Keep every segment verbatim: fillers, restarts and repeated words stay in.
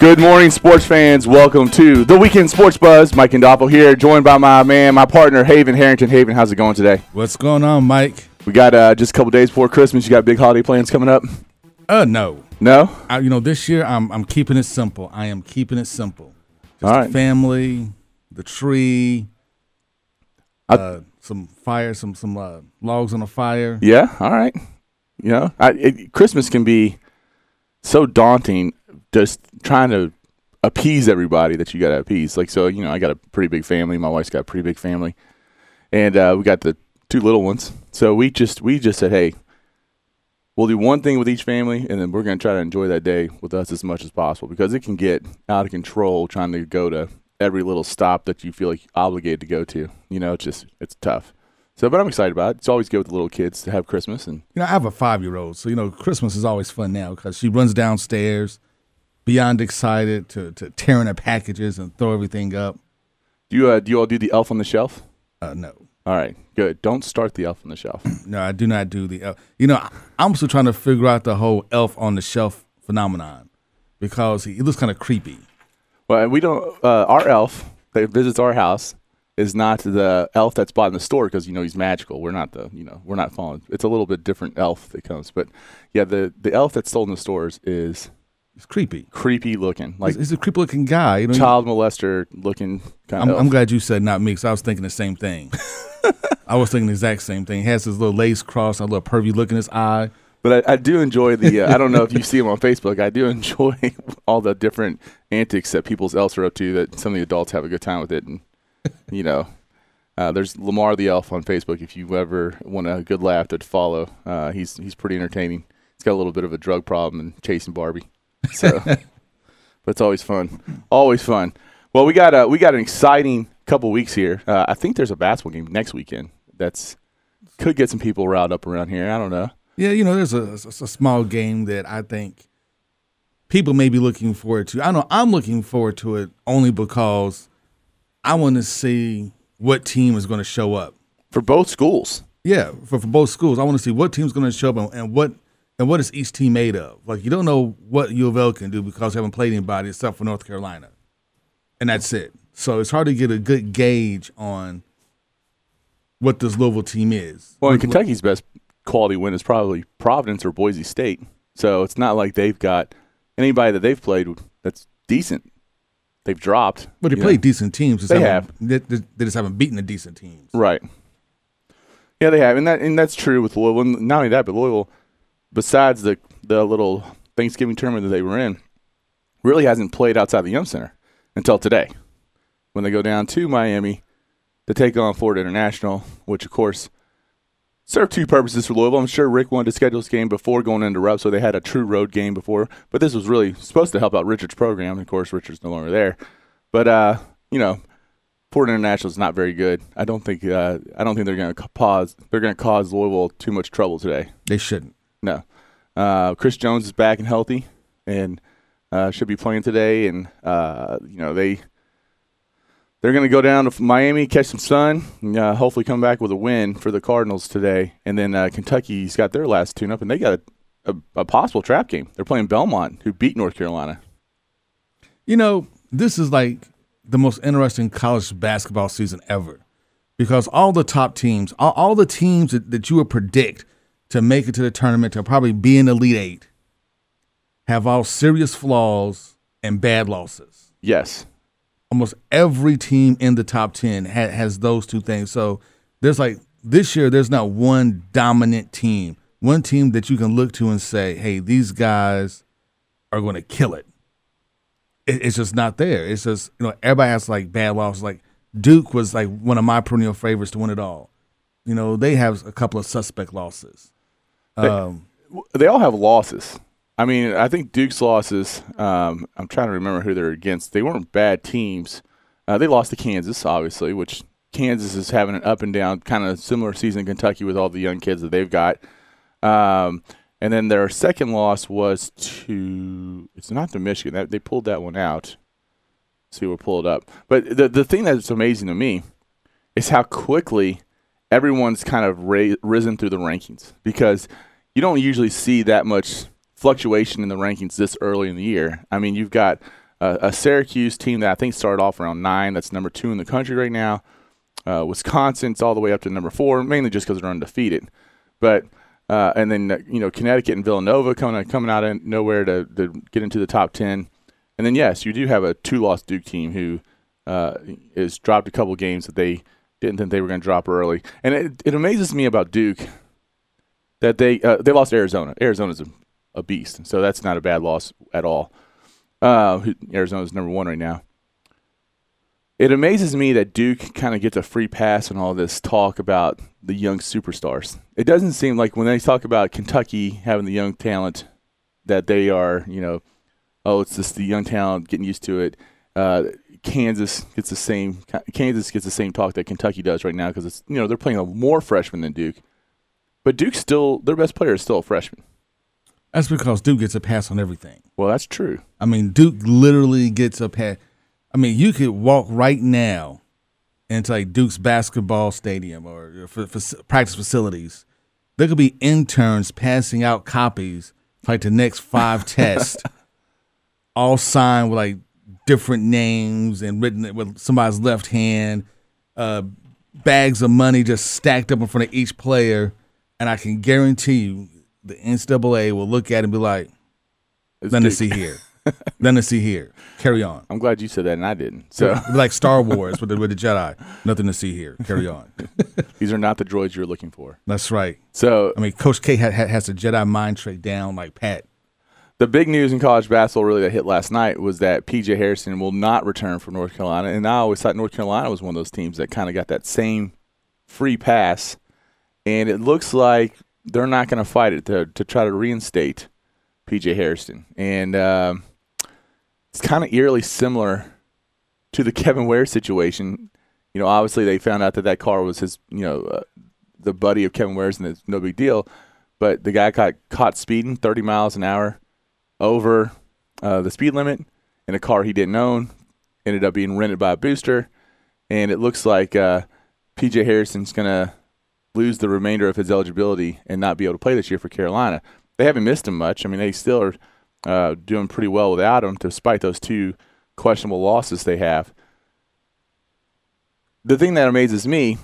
Good morning, sports fans. Welcome to the Weekend Sports Buzz. Mike and Doppel here, joined by my man, my partner, Haven Harrington. Haven, how's it going today? What's going on, Mike? We got uh, just a couple days before Christmas. You got big holiday plans coming up? Uh, no. No? I, you know, this year I'm I'm keeping it simple. I am keeping it simple. Just all right. The family, the tree, I, uh, some fire, some some uh, logs on a fire. Yeah. All right. You know, I, it, Christmas can be so daunting. Just trying to appease everybody that you got to appease. Like, so, you know, I got a pretty big family. My wife's got a pretty big family. And uh, we got the two little ones. So we just we just said, hey, we'll do one thing with each family, and then we're going to try to enjoy that day with us as much as possible because it can get out of control trying to go to every little stop that you feel like you're obligated to go to. You know, it's just it's tough. So, but I'm excited about it. It's always good with the little kids to have Christmas. And you know, I have a five-year-old, so, you know, Christmas is always fun now because she runs downstairs beyond excited to, to tearing up packages and throw everything up. Do you uh, do you all do the Elf on the Shelf? Uh, no. All right, good. Don't start the Elf on the Shelf. No, I do not do the Elf. You know, I'm still trying to figure out the whole Elf on the Shelf phenomenon because he, it looks kind of creepy. Well, we don't. Uh, our elf that visits our house is not the elf that's bought in the store because you know he's magical. We're not the you know we're not following. It's a little bit different elf that comes, but yeah, the the elf that's sold in the stores is. It's creepy. Creepy looking. Like he's, he's a creepy looking guy. You know, child molester looking kind I'm, of. I'm glad you said not me because I was thinking the same thing. I was thinking the exact same thing. He has his little lace cross, a little pervy look in his eye. But I, I do enjoy the, uh, I don't know if you see him on Facebook, I do enjoy all the different antics that people's elves are up to that some of the adults have a good time with it. And, you know, uh, there's Lamar the Elf on Facebook if you ever want a good laugh to follow. Uh, he's, he's pretty entertaining. He's got a little bit of a drug problem and chasing Barbie. So, but it's always fun, always fun. Well, we got a we got an exciting couple weeks here. Uh, I think there's a basketball game next weekend. That's could get some people riled up around here. I don't know. Yeah, you know, there's a, a small game that I think people may be looking forward to. I know I'm looking forward to it only because I want to see what team is going to show up for both schools. Yeah, for, for both schools, I want to see what team's going to show up and, and what. And what is each team made of? Like, you don't know what U F L can do because they haven't played anybody except for North Carolina. And that's it. So it's hard to get a good gauge on what this Louisville team is. Well, and Kentucky's best quality win is probably Providence or Boise State. So it's not like they've got anybody that they've played that's decent. They've dropped. But they play decent teams. They have. They just haven't beaten the decent teams. Right. Yeah, they have. And that and that's true with Louisville. Not only that, but Louisville – besides the the little Thanksgiving tournament that they were in, really hasn't played outside the Yum Center until today when they go down to Miami to take on Florida International, which, of course, served two purposes for Louisville. I'm sure Rick wanted to schedule this game before going into Rupp, so they had a true road game before. But this was really supposed to help out Richard's program. Of course, Richard's no longer there. But, uh, you know, Florida International is not very good. I don't think uh, I don't think they're going to pause. They're going to cause Louisville too much trouble today. They shouldn't. No. Uh, Chris Jones is back and healthy and uh, should be playing today. And, uh, you know, they, they're going to go down to Miami, catch some sun, and, uh, hopefully come back with a win for the Cardinals today. And then uh, Kentucky's got their last tune-up, and they got a, a, a possible trap game. They're playing Belmont, who beat North Carolina. You know, this is like the most interesting college basketball season ever because all the top teams, all, all the teams that, that you would predict to make it to the tournament, to probably be in the Elite Eight, have all serious flaws and bad losses. Yes. Almost every team in the top ten ha- has those two things. So there's like this year, there's not one dominant team, one team that you can look to and say, hey, these guys are going to kill it. it. It's just not there. It's just, you know, everybody has like bad losses. Like Duke was like one of my perennial favorites to win it all. You know, they have a couple of suspect losses. Um, they, they all have losses. I mean, I think Duke's losses, um, I'm trying to remember who they're against. They weren't bad teams. Uh, they lost to Kansas, obviously, which Kansas is having an up and down kind of similar season in Kentucky with all the young kids that they've got. Um, and then their second loss was to – it's not to Michigan. That, they pulled that one out. Let's see, we'll pull it up. But the the thing that's amazing to me is how quickly everyone's kind of ra- risen through the rankings, because you don't usually see that much fluctuation in the rankings this early in the year. I mean, you've got uh, a Syracuse team that I think started off around nine. That's number two in the country right now. Uh, Wisconsin's all the way up to number four, mainly just because they're undefeated. But uh, and then uh, you know Connecticut and Villanova coming coming out of nowhere to, to get into the top ten. And then yes, you do have a two-loss Duke team who uh, has dropped a couple games that they didn't think they were going to drop early. And it, it amazes me about Duke that they uh, they lost to Arizona. Arizona's a, a beast, so that's not a bad loss at all. Uh, Arizona's number one right now. It amazes me that Duke kind of gets a free pass on all this talk about the young superstars. It doesn't seem like when they talk about Kentucky having the young talent that they are, you know, oh, it's just the young talent getting used to it. Uh, Kansas gets the same. Kansas gets the same talk that Kentucky does right now because it's you know they're playing a more freshman than Duke, but Duke's still their best player is still a freshman. That's because Duke gets a pass on everything. Well, that's true. I mean, Duke literally gets a pass. I mean, you could walk right now into like Duke's basketball stadium or for, for practice facilities. There could be interns passing out copies for like the next five tests, all signed with like different names and written with somebody's left hand, uh, bags of money just stacked up in front of each player. And I can guarantee you the N C double A will look at it and be like, nothing to see here. Nothing to see here. Carry on. I'm glad you said that and I didn't. So like Star Wars with the, with the Jedi. Nothing to see here. Carry on. These are not the droids you're looking for. That's right. So I mean, Coach K ha- ha- has the Jedi mind trick down like Pat. The big news in college basketball really that hit last night was that P J. Harrison will not return for North Carolina. And I always thought North Carolina was one of those teams that kind of got that same free pass. And it looks like they're not going to fight it to, to try to reinstate P J. Harrison. And um, it's kind of eerily similar to the Kevin Ware situation. You know, obviously they found out that that car was his, you know, uh, the buddy of Kevin Ware's, and it's no big deal. But the guy got caught speeding thirty miles an hour over uh, the speed limit in a car he didn't own, ended up being rented by a booster. And it looks like uh, P J. Harrison's going to lose the remainder of his eligibility and not be able to play this year for Carolina. They haven't missed him much. I mean, they still are uh, doing pretty well without him, despite those two questionable losses they have. The thing that amazes me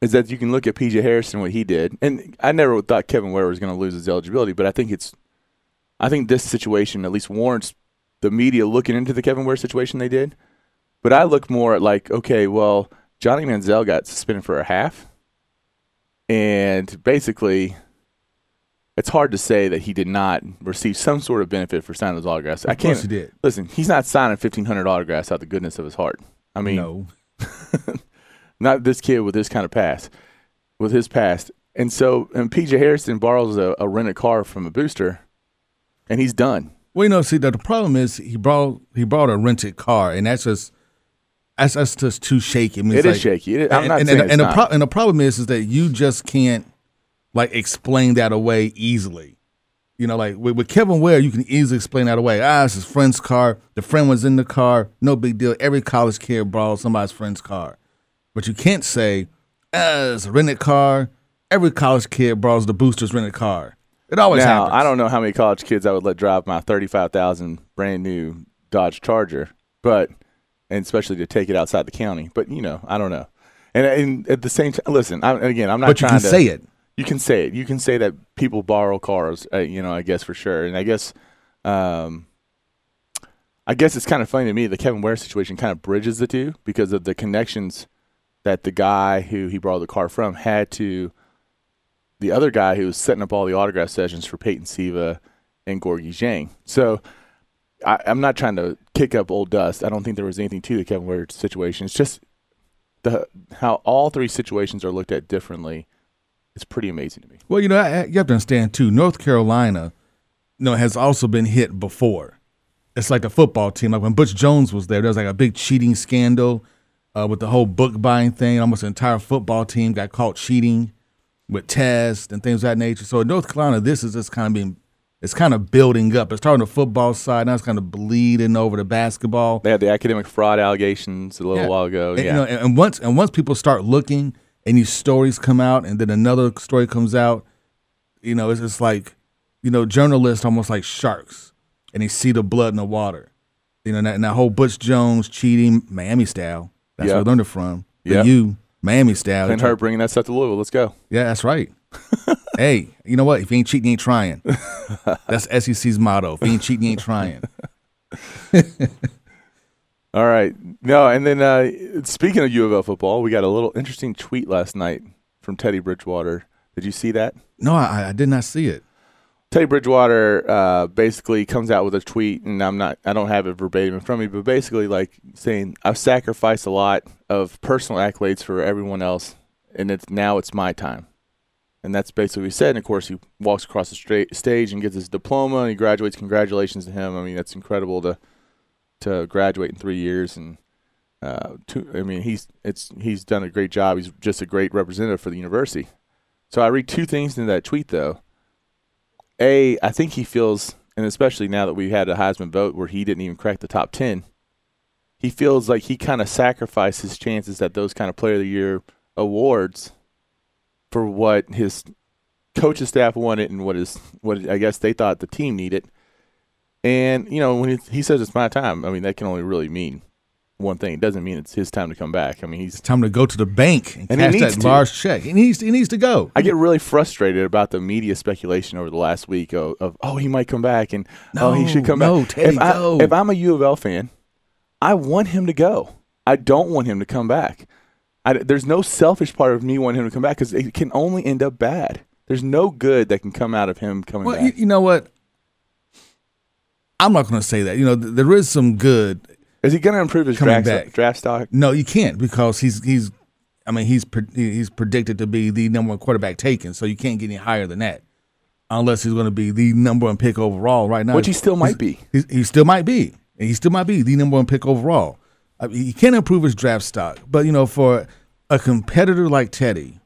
is that you can look at P J. Harrison, what he did, and I never thought Kevin Ware was going to lose his eligibility, but I think it's, I think this situation at least warrants the media looking into the Kevin Ware situation they did. But I look more at like, okay, well, Johnny Manziel got suspended for a half, and basically, it's hard to say that he did not receive some sort of benefit for signing those autographs. Of I can't, course he did. Listen, he's not signing fifteen hundred autographs out of the goodness of his heart. I mean, no. Not this kid with this kind of past, with his past. And so, and P J. Harrison borrows a, a rented car from a booster, and he's done. Well, you know, see, the, the problem is he brought he brought a rented car, and that's just that's, that's just too shaky. I mean, it is like, shaky. It, I'm and, not and, saying and, it's and not. The pro- and the problem is, is that you just can't like explain that away easily. You know, like with, with Kevin Ware, you can easily explain that away. Ah, it's his friend's car. The friend was in the car. No big deal. Every college kid borrows somebody's friend's car. But you can't say, ah, it's a rented car. Every college kid borrows the booster's rented car. It always now, happens. I don't know how many college kids I would let drive my thirty-five thousand dollars brand new Dodge Charger, but and especially to take it outside the county. But, you know, I don't know. And, and at the same time, listen, I, again, I'm not but trying to. But you can to, say it. You can say it. You can say that people borrow cars, uh, you know, I guess for sure. And I guess um, I guess it's kind of funny to me the Kevin Ware situation kind of bridges the two because of the connections that the guy who he borrowed the car from had to the other guy who was setting up all the autograph sessions for Peyton Siva and Gorgie Jang. So I, I'm not trying to kick up old dust. I don't think there was anything to the Kevin Ware situation. It's just the how all three situations are looked at differently. It's pretty amazing to me. Well, you know, I, you have to understand, too, North Carolina, you know, has also been hit before. It's like the football team. Like when Butch Jones was there, there was like a big cheating scandal uh, with the whole book buying thing. Almost the entire football team got caught cheating with tests and things of that nature. So in North Carolina, this is just kind of being it's kind of building up. It started on the football side, now it's kind of bleeding over to basketball. They had the academic fraud allegations a little yeah. while ago. And, yeah, you know, and once and once people start looking, and these stories come out, and then another story comes out, you know, it's just like, you know, journalists almost like sharks, and they see the blood in the water. You know, and that, and that whole Butch Jones cheating, Miami style. That's yep. where I learned it from. Yeah, you Miami style. Clint Hurtt bringing that stuff to Louisville. Let's go. Yeah, that's right. Hey, you know what? If you ain't cheating, you ain't trying. That's S E C's motto. If you ain't cheating, you ain't trying. All right. No, and then uh, speaking of U of L football, we got a little interesting tweet last night from Teddy Bridgewater. Did you see that? No, I, I did not see it. Teddy Bridgewater uh, basically comes out with a tweet, and I'm not, I don't have it verbatim in front of me, but basically like saying, I've sacrificed a lot of personal accolades for everyone else, and it's now it's my time. And that's basically what he said. And, of course, he walks across the straight stage and gets his diploma, and he graduates. Congratulations to him. I mean, that's incredible to to graduate in three years. And, uh, two, I mean, he's it's he's done a great job. He's just a great representative for the university. So I read two things in that tweet, though. A, I think he feels, and especially now that we had a Heisman vote where he didn't even crack the top ten, he feels like he kind of sacrificed his chances at those kind of Player of the Year awards for what his coaching staff wanted and what his what I guess they thought the team needed. And, you know, when he, he says it's my time, I mean, that can only really mean one thing. It doesn't mean it's his time to come back. I mean, he's it's time to go to the bank and, and cash that large check. He needs, he needs to go. I get really frustrated about the media speculation over the last week of, of oh, he might come back and, no, oh, he should come no, back. Teddy, if, I, go. if I'm a U of L fan, I want him to go. I don't want him to come back. I, there's no selfish part of me wanting him to come back because it can only end up bad. There's no good that can come out of him coming well, back. Well, you, you know what? I'm not going to say that. You know, th- there is some good. Is he going to improve his draft, st- draft stock? No, you can't because he's he's. I mean, he's pre- he's predicted to be the number one quarterback taken, so you can't get any higher than that, unless he's going to be the number one pick overall right now. Which he still might be. He's, he still might be. He still might be the number one pick overall. I mean, he can improve his draft stock, but, you know, for a competitor like Teddy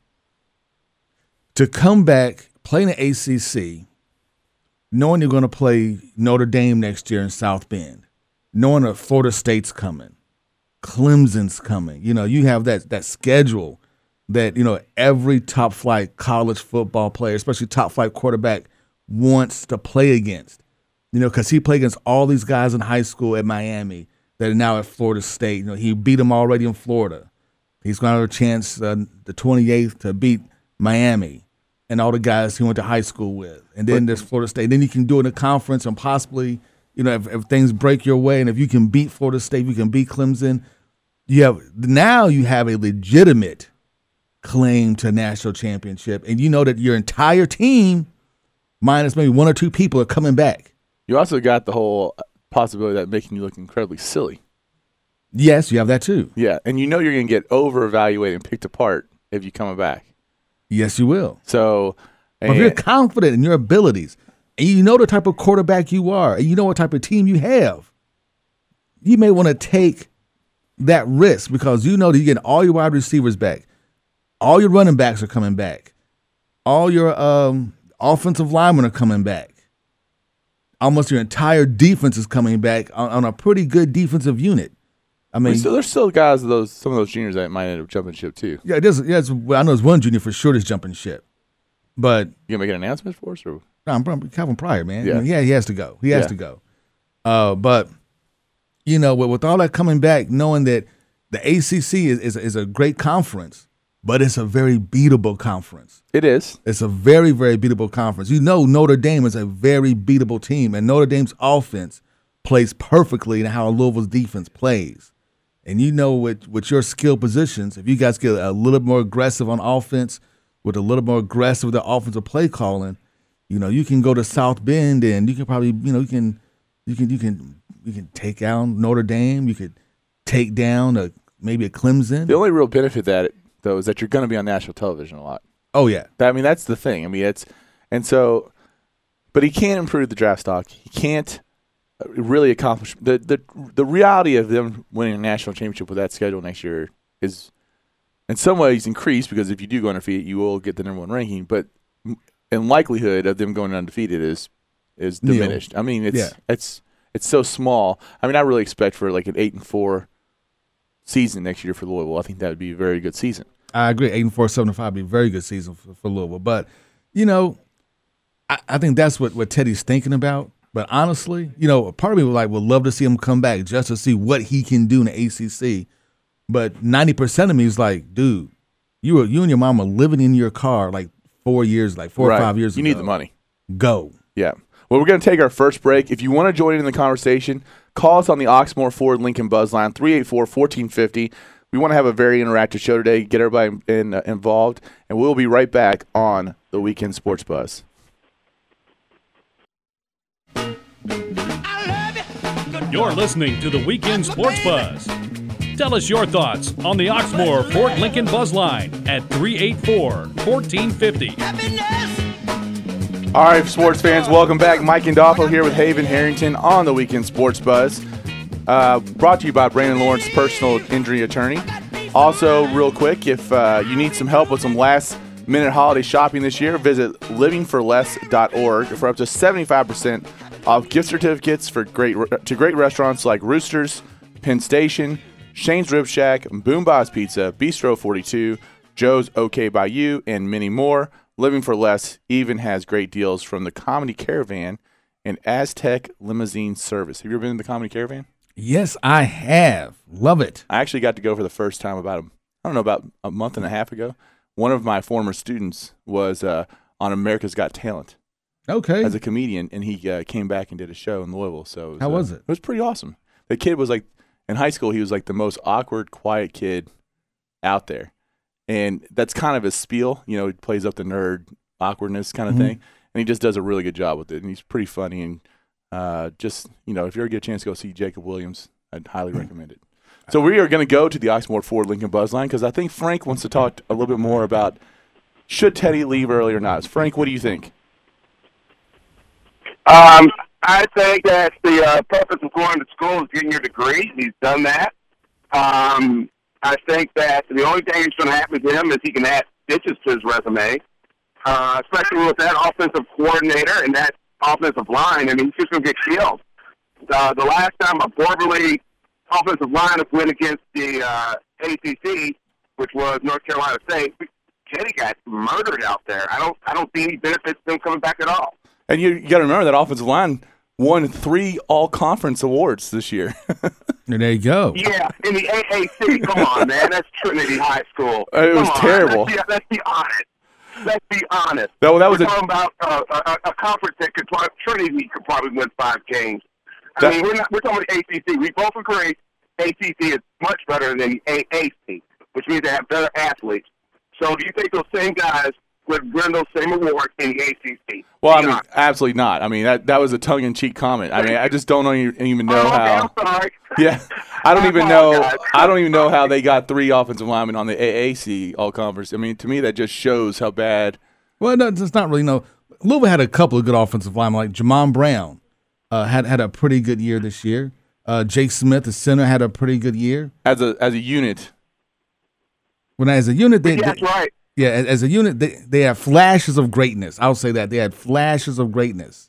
to come back, play in the A C C, knowing you're going to play Notre Dame next year in South Bend, knowing that Florida State's coming, Clemson's coming, you know, you have that that schedule that, you know, every top-flight college football player, especially top-flight quarterback, wants to play against, you know, because he played against all these guys in high school at Miami that are now at Florida State. You know, he beat them already in Florida. He's going to have a chance uh, the twenty-eighth to beat Miami and all the guys he went to high school with. And then but, there's Florida State. And then you can do it in a conference and possibly, you know, if, if things break your way and if you can beat Florida State, you can beat Clemson. You have, now you have a legitimate claim to a national championship. And you know that your entire team, minus maybe one or two people, are coming back. You also got the whole possibility that making you look incredibly silly. Yes, you have that too. Yeah, and you know you're going to get over-evaluated and picked apart if you come back. Yes, you will. So, and, if you're confident in your abilities, and you know the type of quarterback you are, and you know what type of team you have, you may want to take that risk because you know that you're getting all your wide receivers back, all your running backs are coming back, all your um, offensive linemen are coming back. Almost your entire defense is coming back on, on a pretty good defensive unit. I mean, so there's still guys of those some of those juniors that might end up jumping ship too. Yeah, it is, yeah it's, well, I know there's one junior for sure that's jumping ship. But you gonna make an announcement for us? Or? No, I'm probably Calvin Pryor, man. Yeah. I mean, yeah, he has to go. He has yeah. to go. Uh, but you know, with, with all that coming back, knowing that the A C C is, is is a great conference, but it's a very beatable conference. It is. It's a very, very beatable conference. You know, Notre Dame is a very beatable team, and Notre Dame's offense plays perfectly in how Louisville's defense plays. And you know, with, with your skill positions, if you guys get a little more aggressive on offense, with a little more aggressive with the offensive play calling, you know, you can go to South Bend and you can probably, you know, you can, you can, you can, you can take down Notre Dame. You could take down a maybe a Clemson. The only real benefit that though is that you're going to be on national television a lot. Oh yeah, I mean that's the thing. I mean it's, and so, but he can't improve the draft stock. He can't really accomplish the the the reality of them winning a national championship with that schedule next year is, in some ways, increased because if you do go undefeated, you will get the number one ranking. But in likelihood of them going undefeated is is diminished. Neil. I mean, it's yeah. it's it's so small. I mean, I really expect for like an eight and four season next year for Louisville. I think that would be a very good season. I agree. Eight and four, seven and five would be a very good season for, for Louisville. But you know, I, I think that's what, what Teddy's thinking about. But honestly, you know, part of me would like would love to see him come back just to see what he can do in the A C C. But ninety percent of me is like, dude, you were you and your mom were living in your car like four years, like four right. or five years you ago. You need the money. Go. Yeah. Well, we're going to take our first break. If you want to join in the conversation, call us on the Oxmoor Ford Lincoln Buzz Line, three eight four, one four five zero. We want to have a very interactive show today, get everybody in, uh, involved, and we'll be right back on the Weekend Sports Buzz. I love you. You're listening to the Weekend Sports Buzz. Tell us your thoughts on the Oxmoor Ford Lincoln Buzz Line at three eight four, one four five zero. Happiness. All right, sports fans, welcome back. Mike and Doffel here with Haven Harrington on the Weekend Sports Buzz. Uh, brought to you by Brandon Lawrence, personal injury attorney. Also, real quick, if uh, you need some help with some last-minute holiday shopping this year, visit living for less dot org for up to seventy-five percent off gift certificates for great re- to great restaurants like Roosters, Penn Station, Shane's Rib Shack, Boom Bob's Pizza, Bistro forty-two, Joe's OK By You, and many more. Living for Less even has great deals from the Comedy Caravan and Aztec Limousine Service. Have you ever been in the Comedy Caravan? Yes, I have. Love it. I actually got to go for the first time about, a, I don't know, about a month and a half ago. One of my former students was uh, on America's Got Talent. Okay. As a comedian, and he uh, came back and did a show in Louisville. So it was, How was uh, it? It was pretty awesome. The kid was like, in high school, he was like the most awkward, quiet kid out there. And that's kind of his spiel, you know, he plays up the nerd awkwardness kind of mm-hmm. thing. And he just does a really good job with it. And he's pretty funny. And uh, just, you know, if you ever get a chance to go see Jacob Williams, I'd highly recommend it. So we are going to go to the Oxmoor Ford Lincoln Buzz Line because I think Frank wants to talk a little bit more about should Teddy leave early or not. Frank, what do you think? Um, I think that the uh, purpose of going to school is getting your degree. He's done that. Um I think that the only thing that's going to happen to him is he can add stitches to his resume, uh, especially with that offensive coordinator and that offensive line. I mean, he's just going to get killed. Uh, the last time a Borberly offensive line went against the uh, A C C, which was North Carolina State, Teddy got murdered out there. I don't, I don't see any benefits to him coming back at all. And you, you got to remember that offensive line won three all-conference awards this year. There you go. Yeah, in the A A C. Come on, man. That's Trinity High School. It Come was on. terrible. Let's be, let's be honest. Let's be honest. No, that was We're a, talking about uh, a, a conference that could probably, Trinity could probably win five games. I that, mean, we're not, we're talking about A C C. We both agree A C C is much better than the A A C, which means they have better athletes. So do you think those same guys would win those same awards in the A C C? Well, I mean, absolutely not. I mean, that, that was a tongue-in-cheek comment. I mean, I just don't even know oh, okay, how. I'm sorry. Yeah, I don't even know. I don't even know how they got three offensive linemen on the A A C all-conference. I mean, to me, that just shows how bad. Well, no, it's not really. No, Louisville had a couple of good offensive linemen, like Jamon Brown uh, had had a pretty good year this year. Uh, Jake Smith, the center, had a pretty good year as a as a unit. When as a unit, they, yeah, that's right. Yeah, as a unit, they, they have flashes of greatness. I'll say that. They had flashes of greatness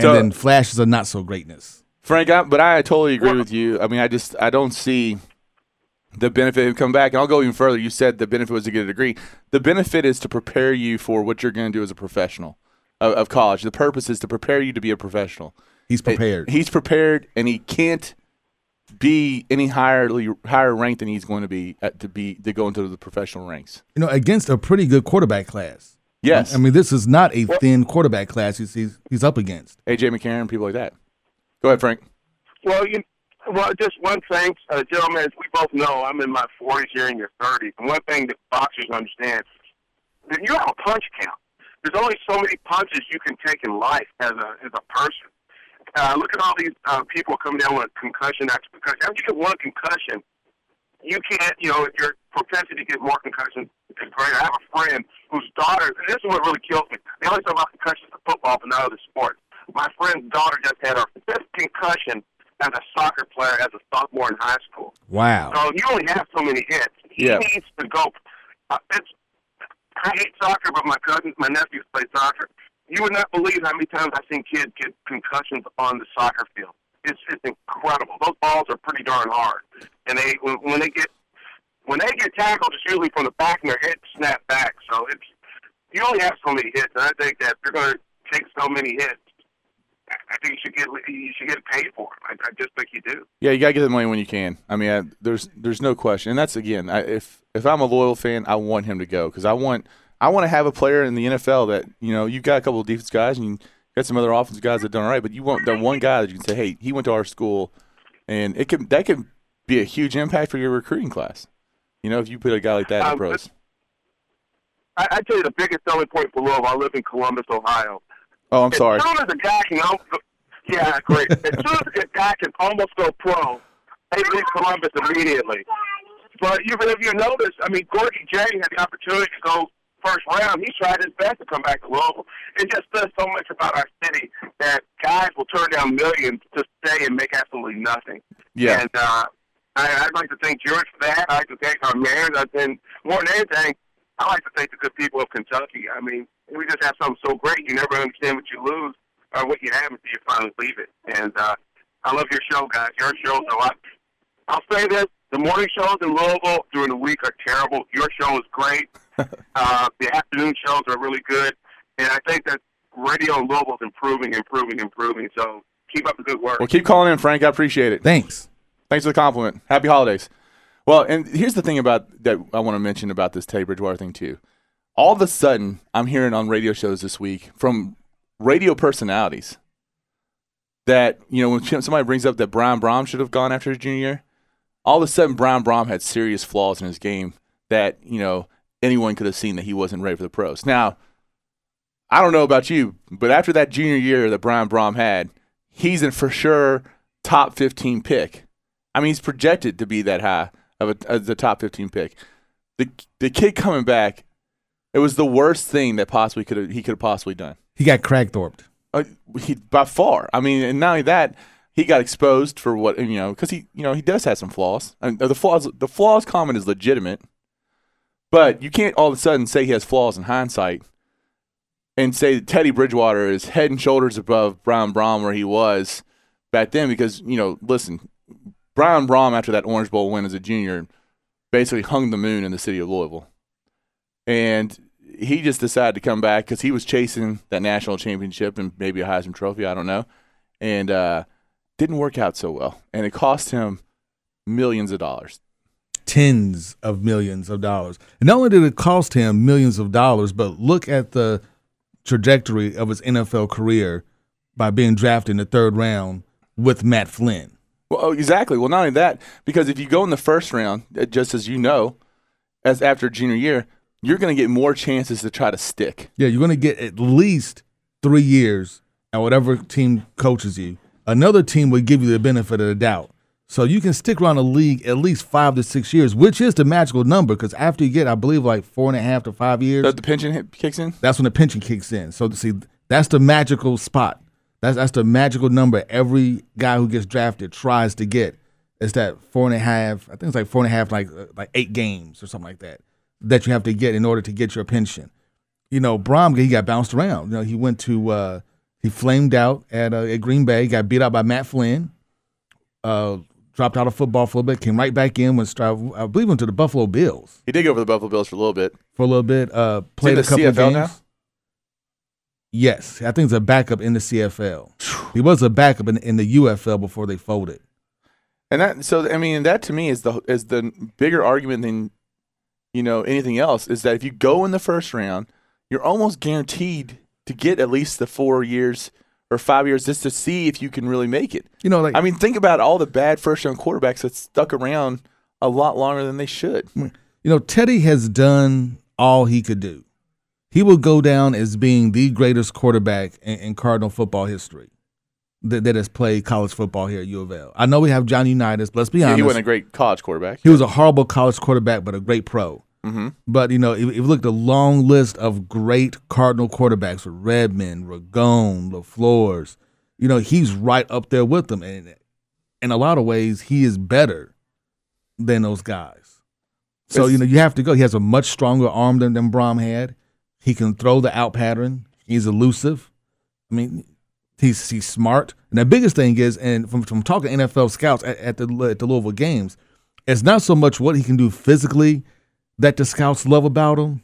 and so, then flashes of not-so-greatness. Frank, I, but I totally agree with you. I mean, I just I don't see the benefit of coming back. And I'll go even further. You said the benefit was to get a degree. The benefit is to prepare you for what you're going to do as a professional of, of college. The purpose is to prepare you to be a professional. He's prepared. It, he's prepared, and he can't be any higher higher ranked than he's going to be uh, to be to go into the professional ranks. You know, against a pretty good quarterback class. Yes, I mean this is not a thin quarterback class. He's he's, he's up against A J McCarron, people like that. Go ahead, Frank. Well, you well, just one thing, uh, gentlemen. As we both know, I'm in my forties, you're in your thirties, and one thing that boxers understand is you have a punch count. There's only so many punches you can take in life as a as a person. Uh, look at all these uh, people coming down with concussion after concussion. After you get one concussion, you can't, you know, your propensity to get more concussions is greater. I have a friend whose daughter, and this is what really kills me. They always talk about concussions in football, but not other sports. My friend's daughter just had her fifth concussion as a soccer player as a sophomore in high school. Wow. So you only have so many hits. He yeah. needs to go. Uh, it's, I hate soccer, but my cousins, my nephews play soccer. You would not believe how many times I've seen kids get concussions on the soccer field. It's just incredible. Those balls are pretty darn hard, and they when, when they get when they get tackled, it's usually from the back, and their head snapped back. So it's you only have so many hits, and I think that if you're going to take so many hits, I think you should get you should get paid for them. I, I just think you do. Yeah, you got to get the money when you can. I mean, I, there's there's no question, and that's again, I, if if I'm a loyal fan, I want him to go because I want I want to have a player in the N F L that you know you've got a couple of defense guys and you got some other offensive guys that done all right, but you want that one guy that you can say, hey, he went to our school, and it can that could be a huge impact for your recruiting class. You know, if you put a guy like that in um, pros. I, I tell you, the biggest selling point for love. I live in Columbus, Ohio. Oh, I'm as sorry. As soon as a guy can, yeah, great. As soon as a guy can almost go pro, they leave Columbus immediately. But even if you notice, I mean, Gordy Jay had the opportunity to go first round. He tried his best to come back to Louisville. It just says so much about our city that guys will turn down millions to stay and make absolutely nothing. Yeah. And uh, I, I'd like to thank George for that. I'd like to thank our mayors. I've been more than anything. I like to thank the good people of Kentucky. I mean, we just have something so great, you never understand what you lose or what you have until you finally leave it. And uh, I love your show, guys. Your shows a lot. I'll say this. The morning shows in Louisville during the week are terrible. Your show is great. uh, the afternoon shows are really good. And I think that radio in Louisville is improving, improving, improving. So keep up the good work. Well, keep calling in, Frank. I appreciate it. Thanks. Thanks for the compliment. Happy holidays. Well, and here's the thing about that I want to mention about this Teddy Bridgewater thing, too. All of a sudden, I'm hearing on radio shows this week from radio personalities that, you know, when somebody brings up that Brian Brohm should have gone after his junior year, all of a sudden Brian Brohm had serious flaws in his game that, you know, anyone could have seen that he wasn't ready for the pros. Now, I don't know about you, but after that junior year that Brian Brohm had, he's a for sure top fifteen pick. I mean, he's projected to be that high. Of a, as the top fifteen pick, the the kid coming back, it was the worst thing that possibly could have he could have possibly done. He got Cragthorped uh, he by far. I mean, and not only that, he got exposed for what you know because he you know he does have some flaws. I mean, the flaws the flaws comment is legitimate, but you can't all of a sudden say he has flaws in hindsight and say that Teddy Bridgewater is head and shoulders above Brian Brohm where he was back then because you know listen. Brian Brohm, after that Orange Bowl win as a junior, basically hung the moon in the city of Louisville. And he just decided to come back because he was chasing that national championship and maybe a Heisman Trophy, I don't know, and uh, didn't work out so well. And it cost him millions of dollars. Tens of millions of dollars. And not only did it cost him millions of dollars, but look at the trajectory of his N F L career by being drafted in the third round with Matt Flynn. Well, exactly. Well, not only that, because if you go in the first round, just as you know, as after junior year, you're going to get more chances to try to stick. Yeah, you're going to get at least three years at whatever team coaches you. Another team would give you the benefit of the doubt. So you can stick around the league at least five to six years, which is the magical number because after you get, I believe, like four and a half to five years. So the pension kicks in? That's when the pension kicks in. So, see, that's the magical spot. That's that's the magical number every guy who gets drafted tries to get. It's that four and a half, I think it's like four and a half, like like eight games or something like that, that you have to get in order to get your pension. You know, Brohm, he got bounced around. You know, he went to, uh, he flamed out at, uh, at Green Bay, got beat out by Matt Flynn, uh, dropped out of football for a little bit, came right back in, went, I believe went to the Buffalo Bills. He did go for the Buffalo Bills for a little bit. For a little bit. Uh, played a couple of games. Now? Yes, I think he's a backup in the C F L. He was a backup in, in the U F L before they folded. And that, so I mean, that to me is the is the bigger argument than you know anything else is that if you go in the first round, you're almost guaranteed to get at least the four years or five years just to see if you can really make it. You know, like I mean, think about all the bad first round quarterbacks that stuck around a lot longer than they should. You know, Teddy has done all he could do. He will go down as being the greatest quarterback in, in Cardinal football history that, that has played college football here at U of L. I know we have Johnny Unitas, but let's be yeah, honest. He wasn't a great college quarterback. He was a horrible college quarterback, but a great pro. Mm-hmm. But, you know, if, if you look at the long list of great Cardinal quarterbacks with Redmond, Ragone, LaFleurs, you know, he's right up there with them. And in a lot of ways, he is better than those guys. So, it's, you know, you have to go. He has a much stronger arm than, than Brohm had. He can throw the out pattern. He's elusive. I mean, he's he's smart. And the biggest thing is, and from, from talking to N F L scouts at, at, the, at the Louisville games, it's not so much what he can do physically that the scouts love about him.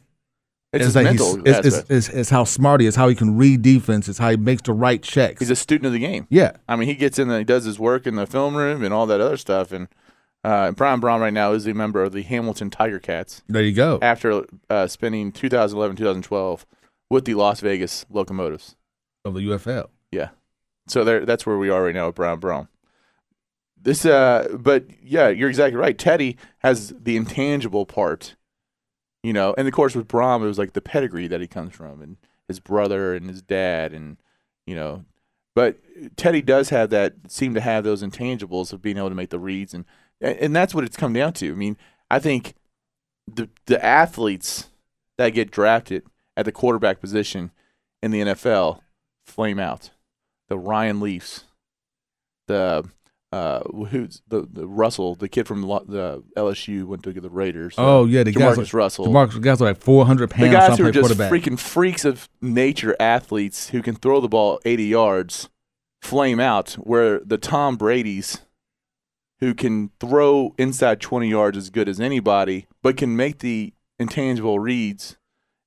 It's, it's, like mental it's, it's, it's, it's how smart he is, how he can read defense, it's how he makes the right checks. He's a student of the game. Yeah. I mean, he gets in there, he does his work in the film room and all that other stuff. And uh, Brian Brohm right now is a member of the Hamilton Tiger Cats. There you go. After uh, spending two thousand eleven, two thousand twelve with the Las Vegas Locomotives. Of the U F L. Yeah. So there, that's where we are right now with Brian Brohm. This, uh, but, yeah, you're exactly right. Teddy has the intangible part. You know, and of course with Brohm, it was like the pedigree that he comes from, and his brother and his dad, and you know, but Teddy does have that, seem to have those intangibles of being able to make the reads, and and that's what it's come down to. I mean, I think the the athletes that get drafted at the quarterback position in the N F L flame out. The Ryan Leafs, the Uh, who's the, the Russell, the kid from the L S U went to get the Raiders. So oh, yeah, the guys like, Russell. The guys are like four hundred pounds. The guys who are just freaking freaks of nature athletes who can throw the ball eighty yards flame out, where the Tom Brady's who can throw inside twenty yards as good as anybody, but can make the intangible reads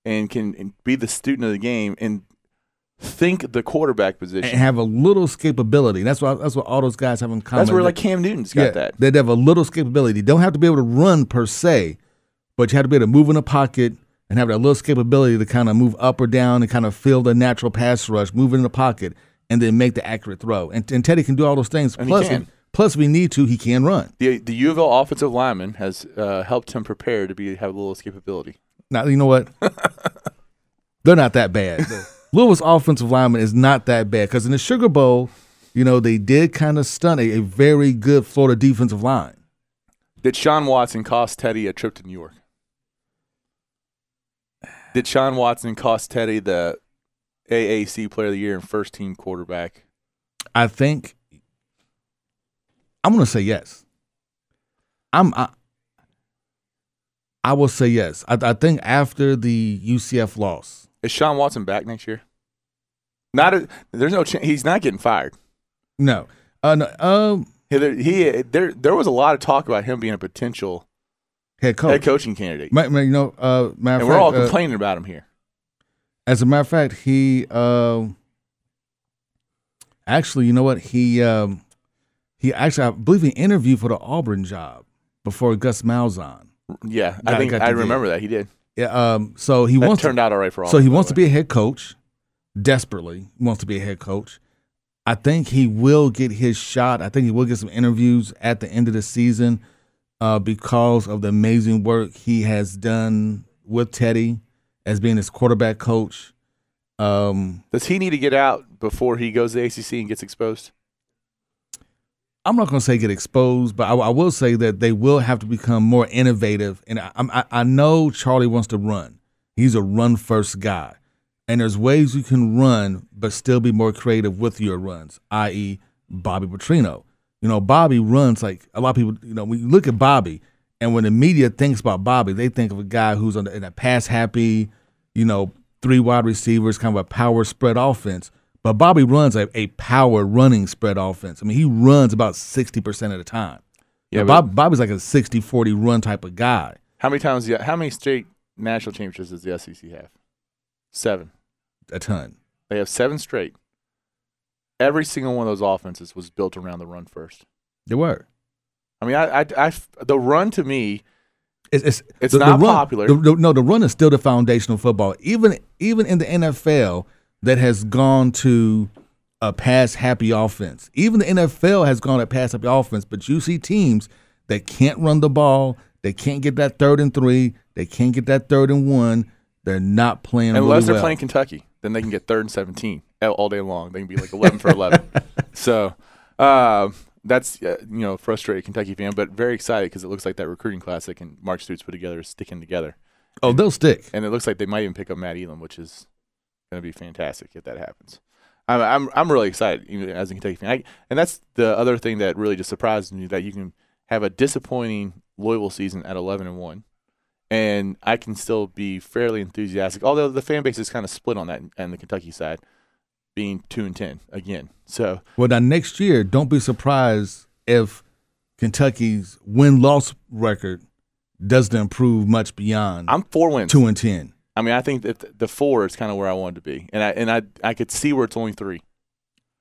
and can and be the student of the game and think the quarterback position. And have a little escapability. That's what, that's what all those guys have in common. That's where, like, Cam Newton's got yeah, that. They have a little escapability. You don't have to be able to run per se, but you have to be able to move in a pocket and have that little escapability to kind of move up or down and kind of feel the natural pass rush, move in the pocket, and then make the accurate throw. And, and Teddy can do all those things. And plus, he plus, we need to, he can run. The the U of L offensive lineman has uh, helped him prepare to be have a little escapability. Now, you know what? They're not that bad. Louisville's offensive lineman is not that bad, because in the Sugar Bowl, you know, they did kind of stun a, a very good Florida defensive line. Did Shawn Watson cost Teddy a trip to New York? Did Shawn Watson cost Teddy the A A C Player of the Year and first-team quarterback? I think I'm going to say yes. I'm I, I will say yes. I, I think after the U C F loss. Is Shawn Watson back next year? Not a, there's no chance. He's not getting fired. No. Uh, no um, he, he there there was a lot of talk about him being a potential head coach, head coaching candidate. My, my, you know, uh, and fact, we're all uh, complaining about him here. As a matter of fact, he uh, actually, you know what? He um, he actually, I believe, he interviewed for the Auburn job before Gus Malzahn. Yeah, got, I think I remember deal. that he did. Yeah, um, so he that wants turned to, out all right for all. So he wants way. to be a head coach, desperately wants to be a head coach. I think he will get his shot. I think he will get some interviews at the end of the season uh, because of the amazing work he has done with Teddy as being his quarterback coach. Um, Does he need to get out before he goes to the A C C and gets exposed? I'm not going to say get exposed, but I, I will say that they will have to become more innovative. And I, I, I know Charlie wants to run. He's a run-first guy. And there's ways you can run but still be more creative with your runs, that is. Bobby Petrino. You know, Bobby runs like a lot of people, you know, when you look at Bobby, and when the media thinks about Bobby, they think of a guy who's on the, in a pass-happy, you know, three wide receivers, kind of a power spread offense. But Bobby runs a, a power running spread offense. I mean, he runs about sixty percent of the time. Yeah, now, Bob, Bobby's like a sixty forty run type of guy. How many times? How many straight national championships does the S E C have? Seven. A ton. They have seven straight. Every single one of those offenses was built around the run first. They were. I mean, I, I, I the run to me, it's, it's, it's the, not the run, popular. The, the, no, the run is still the foundation of football. Even even in the N F L – that has gone to a pass-happy offense. Even the N F L has gone to a pass-happy offense, but you see teams that can't run the ball, they can't get that third and three, they can't get that third and one, they're not playing Unless really well. Unless they're playing Kentucky, then they can get third and seventeen all day long. They can be like eleven for eleven. So uh, that's, uh, you know, frustrated Kentucky fan, but very excited because it looks like that recruiting class that can Mark Stoops put together is sticking together. Oh, and they'll stick. And it looks like they might even pick up Matt Elam, which is – going to be fantastic if that happens. I'm I'm I'm really excited, even as a Kentucky fan. I, and that's the other thing that really just surprised me, that you can have a disappointing Louisville season at eleven and one, And I can still be fairly enthusiastic, although the fan base is kind of split on that and the Kentucky side being two and ten again. So, well, now next year, don't be surprised if Kentucky's win-loss record doesn't improve much beyond I'm four wins. two and ten. I mean, I think that the four is kind of where I wanted to be. And I and I I could see where it's only three.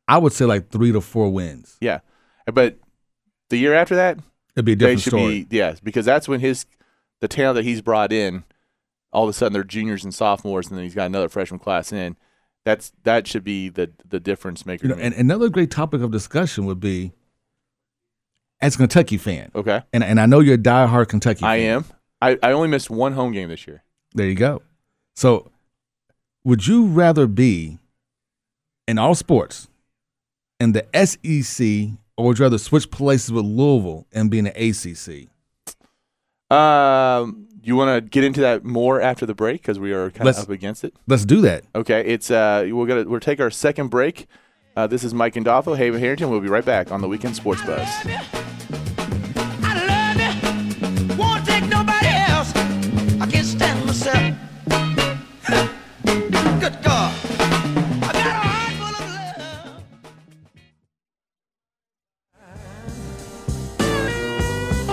I would say like three to four wins. Yeah. But the year after that, it'd be a different story. Be, yeah, because that's when his the talent that he's brought in, all of a sudden they're juniors and sophomores, and then he's got another freshman class in. That's that should be the the difference maker. You know, and another great topic of discussion would be, as a Kentucky fan, okay, and and I know you're a diehard Kentucky fan. I am. I, I only missed one home game this year. There you go. So, would you rather be in all sports in the S E C, or would you rather switch places with Louisville and be in the A C C? Um, you want to get into that more after the break because we are kind of up against it. Let's do that. Okay, it's uh, we're gonna we'll take our second break. Uh, this is Mike Andolfo, Haven Harrington. We'll be right back on the Weekend Sports Buzz. I love you. I love you. Won't take nobody else. I can't stand myself. Good God. I got a heart full of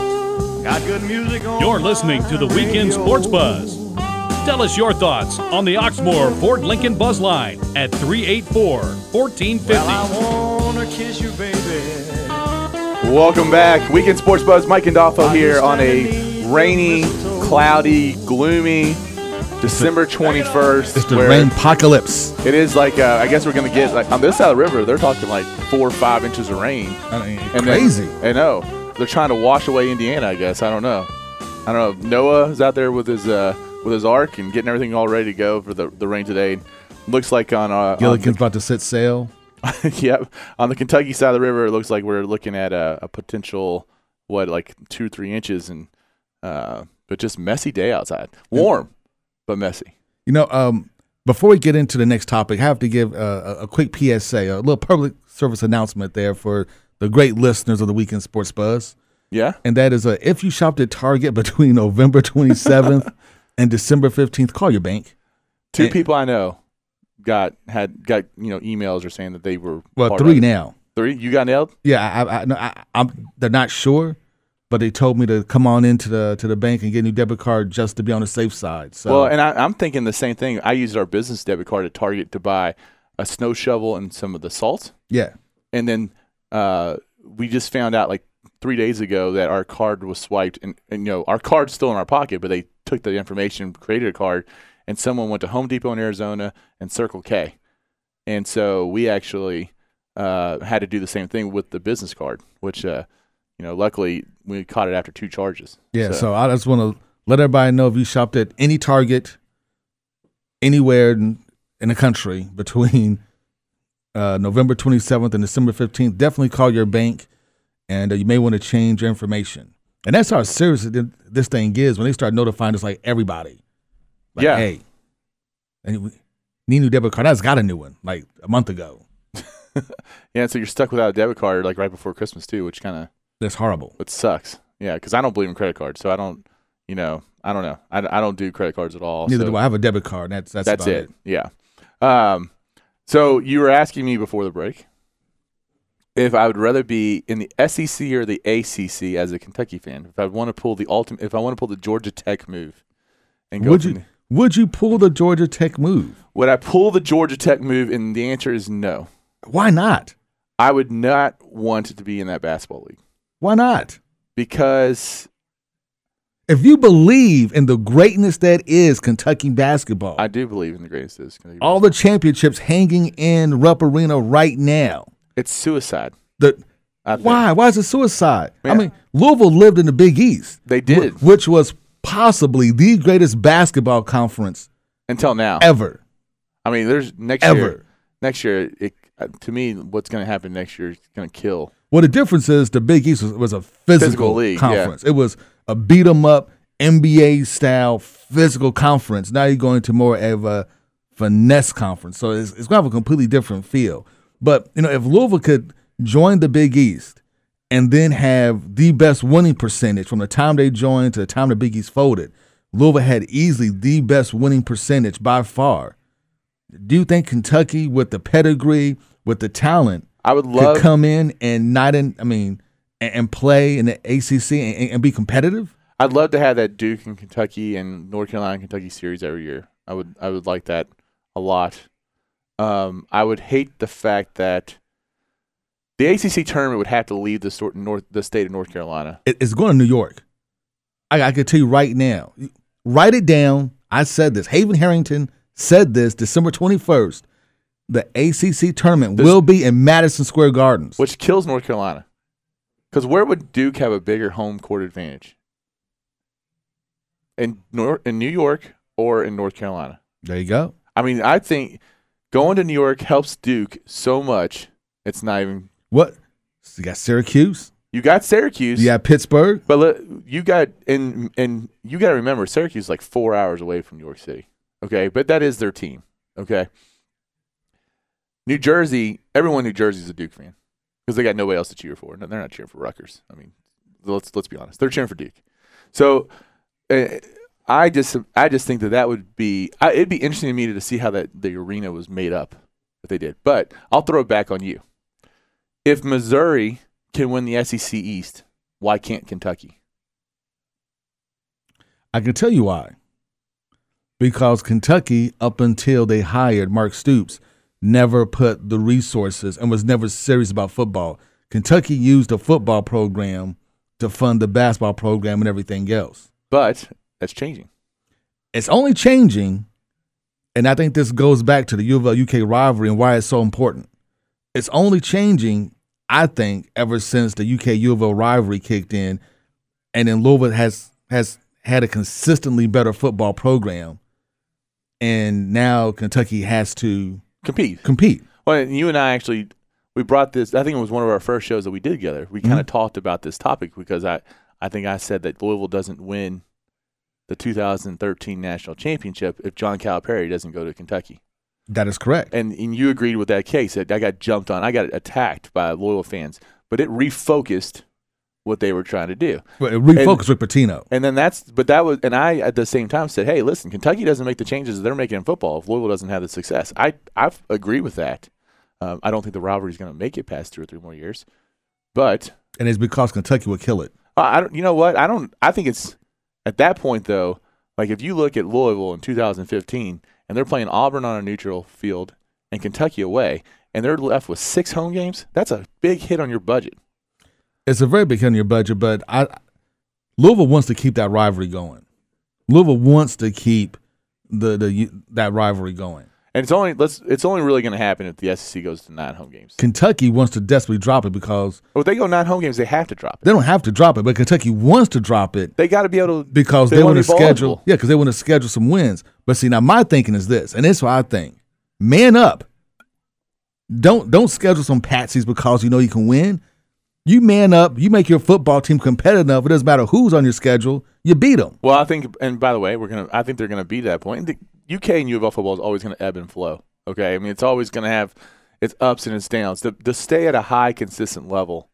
love. Got good music on. You're listening to the Weekend Sports Buzz. Tell us your thoughts on the Oxmoor Ford Lincoln Buzz Line at three eight four, one four five zero. Well, I wanna kiss you, baby. Welcome back. Weekend Sports Buzz, Mike Andolfo here on a rainy, cloudy, gloomy December twenty-first. It's the rainpocalypse. It is like, uh, I guess we're going to get, like on this side of the river, they're talking like four or five inches of rain. I mean, and crazy. Then, I know. They're trying to wash away Indiana, I guess. I don't know. I don't know. Noah is out there with his... Uh, with his arc and getting everything all ready to go for the, the rain today. Looks like on... Uh, Gilligan's about to set sail. Yep. On the Kentucky side of the river, it looks like we're looking at a, a potential, what, like two, three inches. and uh, But just messy day outside. Warm, yeah. But messy. You know, um, before we get into the next topic, I have to give uh, a quick P S A, a little public service announcement there for the great listeners of the Weekend Sports Buzz. Yeah. And that is uh, if you shopped at Target between November twenty-seventh and December fifteenth, call your bank. Two and, people I know got had got you know emails or saying that they were well three now. Three you got nailed? Yeah, I, I, no, I, I'm. They're not sure, but they told me to come on into the to the bank and get a new debit card just to be on the safe side. So well, and I, I'm thinking the same thing. I used our business debit card at Target to buy a snow shovel and some of the salt. Yeah, and then uh, we just found out like three days ago that our card was swiped, and, and you know our card's still in our pocket, but they took the information, created a card, and someone went to Home Depot in Arizona and Circle K. And so we actually uh, had to do the same thing with the business card, which, uh, you know, luckily we caught it after two charges. Yeah, so, so I just want to let everybody know if you shopped at any Target anywhere in, in the country between uh, November twenty-seventh and December fifteenth, definitely call your bank, and uh, you may want to change your information. And that's how serious this thing is when they start notifying us, like, everybody. Like, yeah. Hey, need a new debit card. I just got a new one, like, a month ago. Yeah, so you're stuck without a debit card, like, right before Christmas, too, which kind of... That's horrible. It sucks. Yeah, because I don't believe in credit cards, so I don't, you know, I don't know. I, I don't do credit cards at all. Neither so do I. I have a debit card, and that's, that's, that's about it. That's it, yeah. Um, so you were asking me before the break if I would rather be in the S E C or the A C C as a Kentucky fan, if I want to pull the ultimate, if I want to pull the Georgia Tech move, and go would you the, would you pull the Georgia Tech move? Would I pull the Georgia Tech move? And the answer is no. Why not? I would not want it to be in that basketball league. Why not? Because if you believe in the greatness that is Kentucky basketball, I do believe in the greatness that is Kentucky basketball. All the championships hanging in Rupp Arena right now. It's suicide. The, why? Why is it suicide? Yeah. I mean, Louisville lived in the Big East. They did. W- which was possibly the greatest basketball conference. Until now. Ever. I mean, there's next ever. year. Next year, it, uh, to me, what's going to happen next year is going to kill. Well, the difference is the Big East was, was a physical, physical league, conference. Yeah. It was a beat-em-up, N B A-style physical conference. Now you're going to more of a finesse conference. So it's, it's going to have a completely different feel. But, you know, if Louisville could join the Big East and then have the best winning percentage from the time they joined to the time the Big East folded, Louisville had easily the best winning percentage by far. Do you think Kentucky, with the pedigree, with the talent, I would love could come in and not in, I mean, and, and play in the A C C and, and be competitive? I'd love to have that Duke and Kentucky and North Carolina and Kentucky series every year. I would I would like that a lot. Um, I would hate the fact that the A C C tournament would have to leave the sort north the state of North Carolina. It's going to New York. I, I can tell you right now. Write it down. I said this. Haven Harrington said this December twenty-first. The A C C tournament this, will be in Madison Square Gardens, which kills North Carolina. Because where would Duke have a bigger home court advantage? In Nor- in New York or in North Carolina. There you go. I mean, I think going to New York helps Duke so much. It's not even what so you got. Syracuse. You got Syracuse. You got Pittsburgh. But look, you got and and you got to remember, Syracuse is like four hours away from New York City. Okay, but that is their team. Okay. New Jersey. Everyone in New Jersey is a Duke fan because they got nobody else to cheer for. No, they're not cheering for Rutgers. I mean, let's let's be honest. They're cheering for Duke. So. Uh, I just I just think that that would be – it'd be interesting to me to see how that the arena was made up, what they did. But I'll throw it back on you. If Missouri can win the S E C East, why can't Kentucky? I can tell you why. Because Kentucky, up until they hired Mark Stoops, never put the resources and was never serious about football. Kentucky used the football program to fund the basketball program and everything else. But – that's changing. It's only changing, and I think this goes back to the U F L U K rivalry and why it's so important. It's only changing, I think, ever since the U K U F L rivalry kicked in, and then Louisville has has had a consistently better football program, and now Kentucky has to compete. Compete. Well, and you and I actually we brought this. I think it was one of our first shows that we did together. We mm-hmm. kind of talked about this topic because I I think I said that Louisville doesn't win the two thousand thirteen national championship if John Calipari doesn't go to Kentucky. That is correct. And and you agreed with that case. I got jumped on. I got attacked by Loyal fans. But it refocused what they were trying to do. But it refocused and, Rick Pitino. And then that's – but that was – and I at the same time said, hey, listen, Kentucky doesn't make the changes they're making in football if Loyal doesn't have the success. I I agree with that. Um, I don't think the rivalry is going to make it past two or three more years. But – and it's because Kentucky would kill it. I don't, you know what? I don't – I think it's – at that point, though, like if you look at Louisville in two thousand fifteen, and they're playing Auburn on a neutral field and Kentucky away, and they're left with six home games, that's a big hit on your budget. It's a very big hit on your budget, but I, Louisville wants to keep that rivalry going. Louisville wants to keep the the that rivalry going, and it's only let's it's only really going to happen if the S E C goes to nine home games. Kentucky wants to desperately drop it because well, if they go nine home games, they have to drop it. They don't have to drop it, but Kentucky wants to drop it. They got to be able to because they, they want to schedule. Yeah, because they want to schedule some wins. But see, now my thinking is this, and this is what I think: man up. Don't don't schedule some patsies because you know you can win. You man up. You make your football team competitive enough. It doesn't matter who's on your schedule. You beat them. Well, I think, and by the way, we're gonna. I think they're gonna be that point. The, U K and U of L football is always going to ebb and flow, okay? I mean, it's always going to have its ups and its downs. To, to stay at a high, consistent level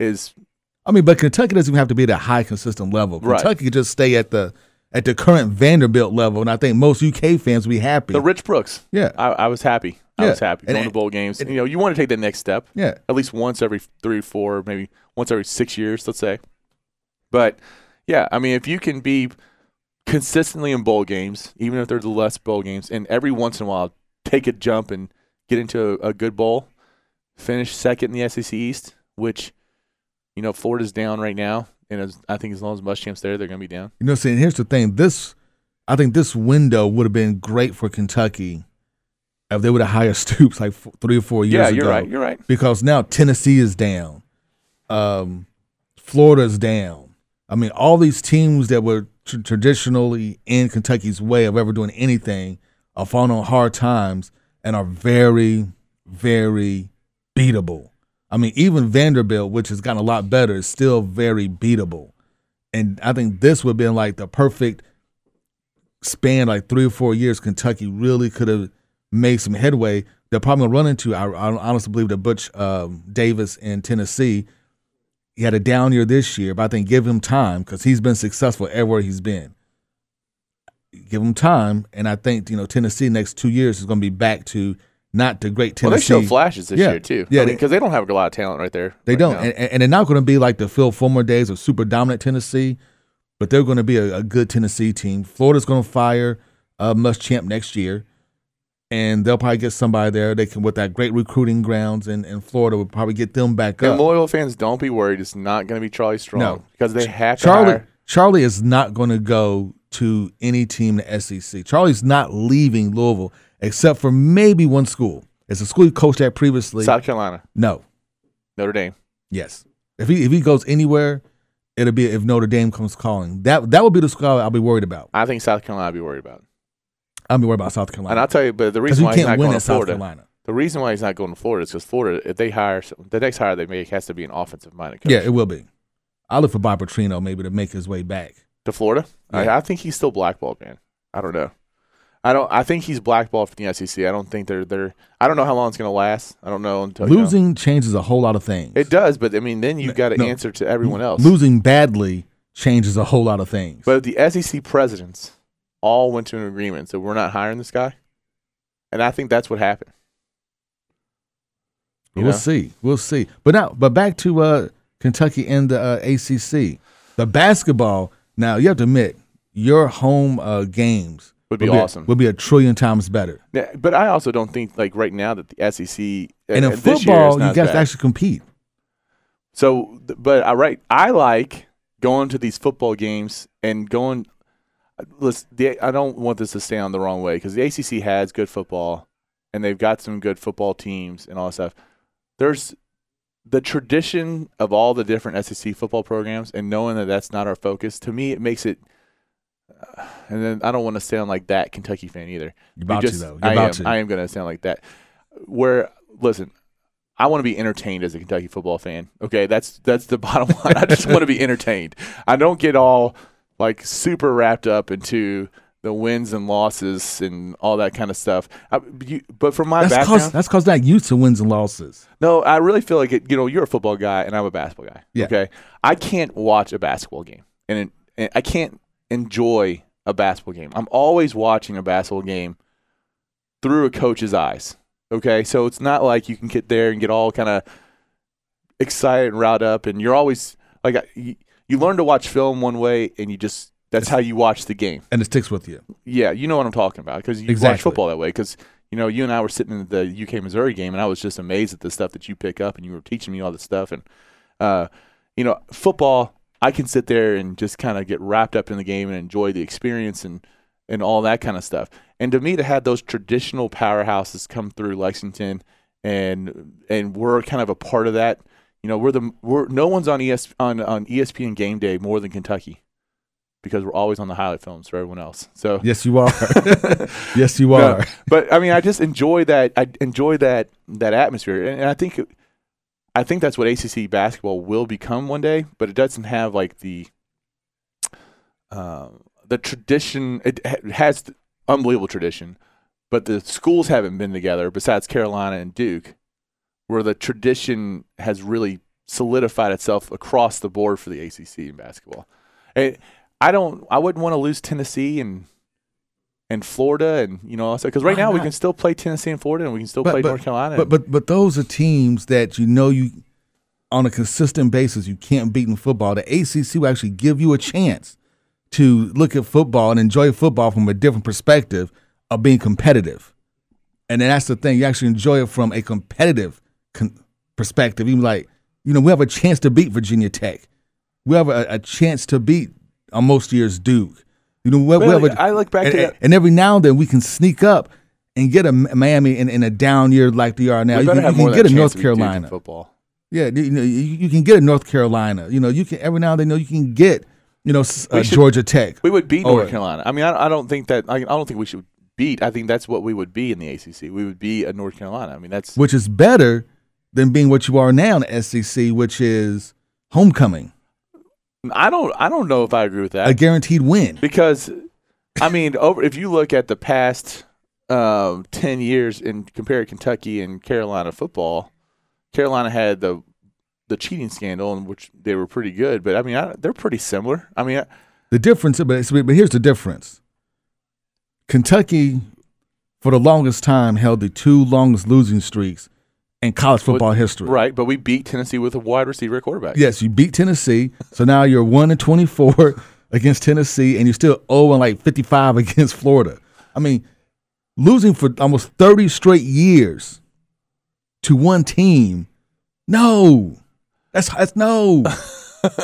is – I mean, but Kentucky doesn't even have to be at a high, consistent level. Right. Kentucky can just stay at the at the current Vanderbilt level, and I think most U K fans will be happy. The Rich Brooks. Yeah. I, I was happy. I yeah. was happy. Going and, to bowl games. And, you know, you want to take that next step. Yeah. At least once every three, four, maybe once every six years, let's say. But, yeah, I mean, if you can be – consistently in bowl games, even if they're the less bowl games, and every once in a while take a jump and get into a, a good bowl, finish second in the S E C East, which, you know, Florida's down right now, and as, I think as long as Muschamp's there, they're going to be down. You know, see, and here's the thing. This, I think this window would have been great for Kentucky if they would have hired Stoops like four, three or four years ago. Yeah, you're ago right. You're right. Because now Tennessee is down. Um, Florida's down. I mean, all these teams that were tr- traditionally in Kentucky's way of ever doing anything are falling on hard times and are very, very beatable. I mean, even Vanderbilt, which has gotten a lot better, is still very beatable. And I think this would have been like the perfect span, like three or four years, Kentucky really could have made some headway. They're probably going to run into, I, I honestly believe, that Butch um, Davis in Tennessee. He had a down year this year, but I think give him time because he's been successful everywhere he's been. give them time. And I think, you know, Tennessee next two years is going to be back to not the great Tennessee. Well, they show flashes this yeah. year too. Yeah, because I mean, they don't have a lot of talent right there. They right don't. And, and they're not going to be like the Phil Fulmer days of super dominant Tennessee, but they're going to be a, a good Tennessee team. Florida's going to fire uh, Muschamp next year, and they'll probably get somebody there. They can, with that great recruiting grounds, and, and Florida will probably get them back and up. And loyal fans, don't be worried. It's not going to be Charlie Strong. No. Because they have Charlie, to hire. Charlie is not going to go to any team in the S E C. Charlie's not leaving Louisville, except for maybe one school. It's a school he coached at previously. South Carolina. No. Notre Dame. Yes. If he if he goes anywhere, it'll be if Notre Dame comes calling. That that would be the school I'll be worried about. I think South Carolina I'd be worried about. I'll be worried about South Carolina. And I'll tell you, but the reason why he's not going to Florida, the reason why he's not going to Florida is because Florida, if they hire the next hire they make has to be an offensive minded coach. Yeah, it will be. I look for Bobby Petrino maybe to make his way back to Florida. Yeah. I, I think he's still blackballed, man. I don't know. I don't. I think he's blackballed from the S E C. I don't think they're they're. I don't know how long it's going to last. I don't know until losing you know. changes a whole lot of things. It does, but I mean, then you got to no, answer to everyone else. Losing badly changes a whole lot of things. But the S E C presidents all went to an agreement, so we're not hiring this guy, and I think that's what happened. You we'll know? see. We'll see. But now, but back to uh, Kentucky and the uh, A C C, the basketball. Now you have to admit your home uh, games. Would be, would be awesome. A, would be a trillion times better. Yeah, but I also don't think like right now that the S E C and in uh, football you guys actually compete. So, but I right, I like going to these football games and going. Listen, the, I don't want this to sound the wrong way because the A C C has good football and they've got some good football teams and all that stuff. There's the tradition of all the different S E C football programs, and knowing that that's not our focus, to me it makes it. Uh, and then I don't want to sound like that Kentucky fan either. You're about just, to, though. You're I, about am, to. I am going to sound like that. Where, listen, I want to be entertained as a Kentucky football fan. Okay, that's that's the bottom line. I just want to be entertained. I don't get all, like, super wrapped up into the wins and losses and all that kind of stuff. I, you, but from my that's background. Cause, that's because they're used to wins and losses. No, I really feel like, it, you know, you're a football guy and I'm a basketball guy. Yeah. Okay, I can't watch a basketball game. And, it, and I can't enjoy a basketball game. I'm always watching a basketball game through a coach's eyes. Okay, so it's not like you can get there and get all kind of excited and riled up, and you're always like you, you learn to watch film one way, and you just that's it's, how you watch the game, and it sticks with you. Yeah, you know what I'm talking about because you exactly. watch football that way. Because you know you and I were sitting in the U K Missouri game, and I was just amazed at the stuff that you pick up, and you were teaching me all this stuff, and uh, you know football. I can sit there and just kind of get wrapped up in the game and enjoy the experience and, and all that kind of stuff. And to me, to have those traditional powerhouses come through Lexington and and we're kind of a part of that. You know, we're the we're no one's on ES on, on E S P N Game Day more than Kentucky because we're always on the highlight films for everyone else. So yes, you are. yes, you are. No, but I mean, I just enjoy that. I enjoy that that atmosphere, and, and I think. It, I think that's what A C C basketball will become one day, but it doesn't have like the uh, the tradition. It has unbelievable tradition, but the schools haven't been together besides Carolina and Duke, where the tradition has really solidified itself across the board for the A C C in basketball. And I don't. I wouldn't want to lose Tennessee and and Florida, and you know, because right Why now not? we can still play Tennessee and Florida, and we can still but, play but, North Carolina. But but but those are teams that you know you, on a consistent basis, you can't beat in football. The A C C will actually give you a chance to look at football and enjoy football from a different perspective of being competitive, and then that's the thing. You actually enjoy it from a competitive con- perspective. Even like you know, we have a chance to beat Virginia Tech. We have a, a chance to beat on most years Duke. You know, we, really, we a, I look back and, to that. And every now and then we can sneak up and get a Miami in, in a down year like they are now. You can, you can get a North Carolina football. Yeah, you know, you, you can get a North Carolina. You know, you can every now and then. You know, you can get you know uh, should, Georgia Tech. We would beat North Carolina. I mean, I, I don't think that. I, I don't think we should beat. I think that's what we would be in the A C C. We would be a North Carolina. I mean, that's which is better than being what you are now in the S E C, which is homecoming. I don't. I don't know if I agree with that. A guaranteed win, because, I mean, over if you look at the past um, ten years and compare Kentucky and Carolina football, Carolina had the the cheating scandal in which they were pretty good, but I mean, I, they're pretty similar. I mean, I, the difference. But, but here's the difference: Kentucky, for the longest time, held the two longest losing streaks in college football with, history. Right, but we beat Tennessee with a wide receiver quarterback. Yes, you beat Tennessee, so now you're one and twenty-four against Tennessee, and you're still oh and like fifty-five against Florida. I mean, losing for almost thirty straight years to one team, no. That's, that's no.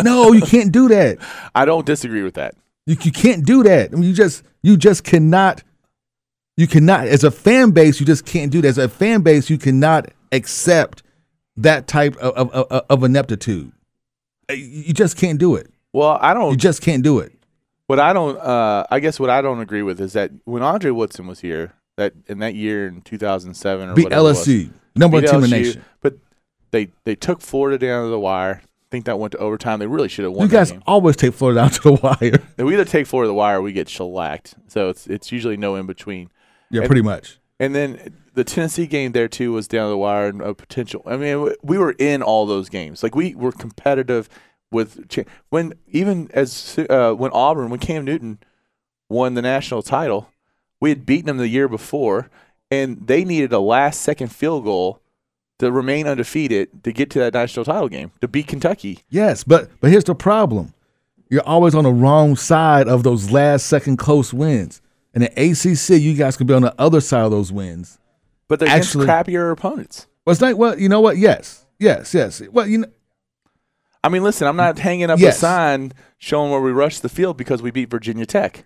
No, you can't do that. I don't disagree with that. You you can't do that. I mean, you just you just cannot you cannot as a fan base, you just can't do that. As a fan base, you cannot accept that type of of, of ineptitude. You just can't do it. Well, I don't. You just can't do it. What I don't, uh, I guess, what I don't agree with is that when Andre Woodson was here, that in that year in two thousand seven or beat whatever L S U, it was, number one team in the nation, but they they took Florida down to the wire. I think that went to overtime. They really should have won. You guys game. always take Florida down to the wire. And we either take Florida to the wire or we get shellacked. So it's it's usually no in between. Yeah, and, pretty much. And then the Tennessee game there too was down to the wire and a potential. I mean, we were in all those games. Like we were competitive with when even as uh, when Auburn when Cam Newton won the national title, we had beaten them the year before, and they needed a last second field goal to remain undefeated to get to that national title game, to beat Kentucky. Yes, but but here's the problem. You're always on the wrong side of those last-second close wins. In the A C C, you guys could be on the other side of those wins. But they're Actually, against crappier opponents. Well, it's like, well, you know what? Yes, yes, yes. Well, you know, I mean, listen, I'm not hanging up yes. a sign showing where we rushed the field because we beat Virginia Tech.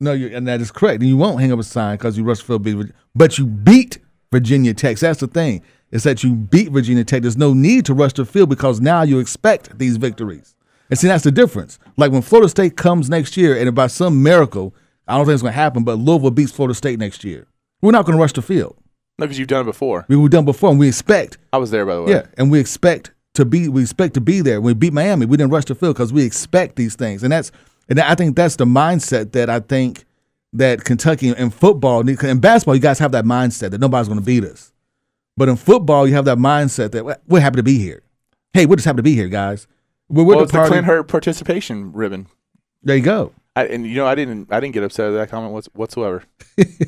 No, you're, and that is correct. And you won't hang up a sign because you rushed the field, but you beat Virginia Tech. That's the thing. Is that you beat Virginia Tech. There's no need to rush the field because now you expect these victories. And see, that's the difference. Like when Florida State comes next year, and by some miracle, I don't think it's going to happen, but Louisville beats Florida State next year. We're not going to rush the field. No, because you've done it before. We, we've done before, and we expect. I was there, by the way. Yeah, and we expect to be We expect to be there. When we beat Miami, we didn't rush the field because we expect these things. And that's, and I think that's the mindset that I think that Kentucky and football, and basketball, you guys have that mindset that nobody's going to beat us. But in football, you have that mindset that we're happy to be here. Hey, we're just happy to be here, guys. We're, we're well, the it's party. The Clint Hurtt participation ribbon. There you go. I, and you know, I didn't, I didn't get upset at that comment whatsoever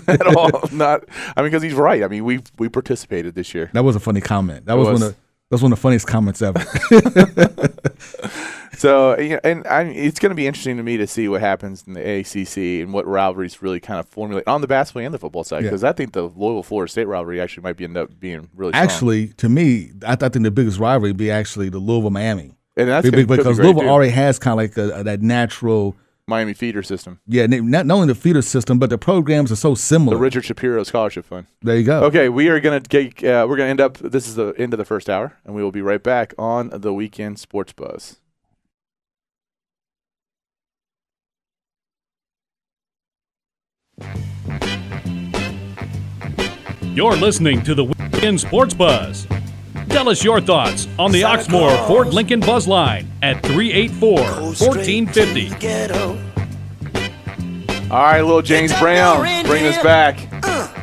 at all. Not, I mean, because he's right. I mean, we we participated this year. That was a funny comment. That was, was. one of that's one of the funniest comments ever. So, you know, and I, it's going to be interesting to me to see what happens in the A C C and what rivalries really kind of formulate on the basketball and the football side, because yeah. I think the Louisville-Florida State rivalry actually might be end up being really strong. Actually, to me, I, th- I think the biggest rivalry would be actually the Louisville-Miami. And that's because, be because Louisville too. already has kind of like a, a, that natural Miami feeder system. Yeah, not, not only the feeder system, but the programs are so similar. The Richard Shapiro Scholarship Fund. There you go. Okay, we are going to get. Uh, we're going to end up. This is the end of the first hour, and we will be right back on the Weekend Sports Buzz. You're listening to the Weekend Sports Buzz. Tell us your thoughts on the Oxmoor Fort Lincoln Buzz Line at three eight four, one four five zero. All right, little James Brown, bring us back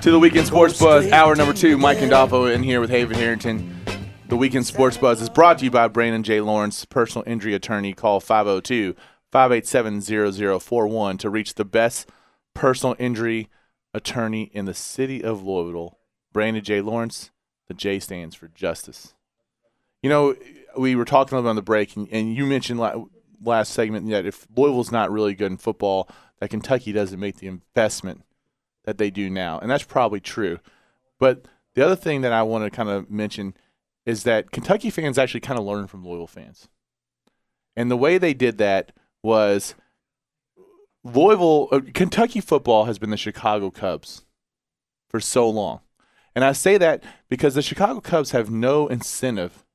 to the Weekend Sports Buzz. Hour number two, Mike Gandolfo in here with Haven Harrington. The Weekend Sports Buzz is brought to you by Brandon J. Lawrence, personal injury attorney. Call five oh two, five eight seven, zero zero four one to reach the best personal injury attorney in the city of Louisville, Brandon J. Lawrence. The J stands for justice. You know, we were talking a little bit on the break, and, and you mentioned la- last segment that if Louisville's not really good in football, that Kentucky doesn't make the investment that they do now, and that's probably true. But the other thing that I want to kind of mention is that Kentucky fans actually kind of learn from Louisville fans. And the way they did that was – Louisville, uh, Kentucky football has been the Chicago Cubs for so long. And I say that because the Chicago Cubs have no incentive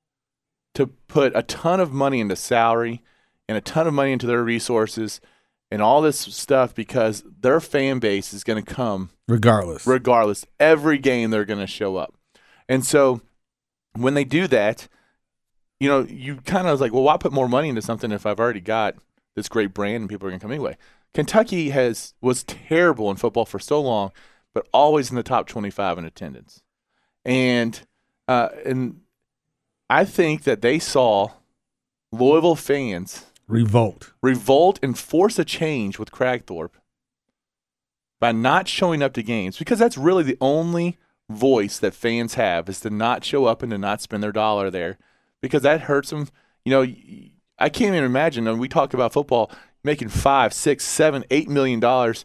to put a ton of money into salary and a ton of money into their resources and all this stuff because their fan base is going to come. Regardless. Regardless. Every game they're going to show up. And so when they do that, you know, you kind of like, well, why put more money into something if I've already got this great brand and people are going to come anyway? Kentucky has was terrible in football for so long, but always in the top twenty-five in attendance. And uh, and I think that they saw Louisville fans revolt revolt and force a change with Cragthorpe by not showing up to games, because that's really the only voice that fans have, is to not show up and to not spend their dollar there, because that hurts them. You know, I can't even imagine, and we talk about football, making five, six, seven, eight million dollars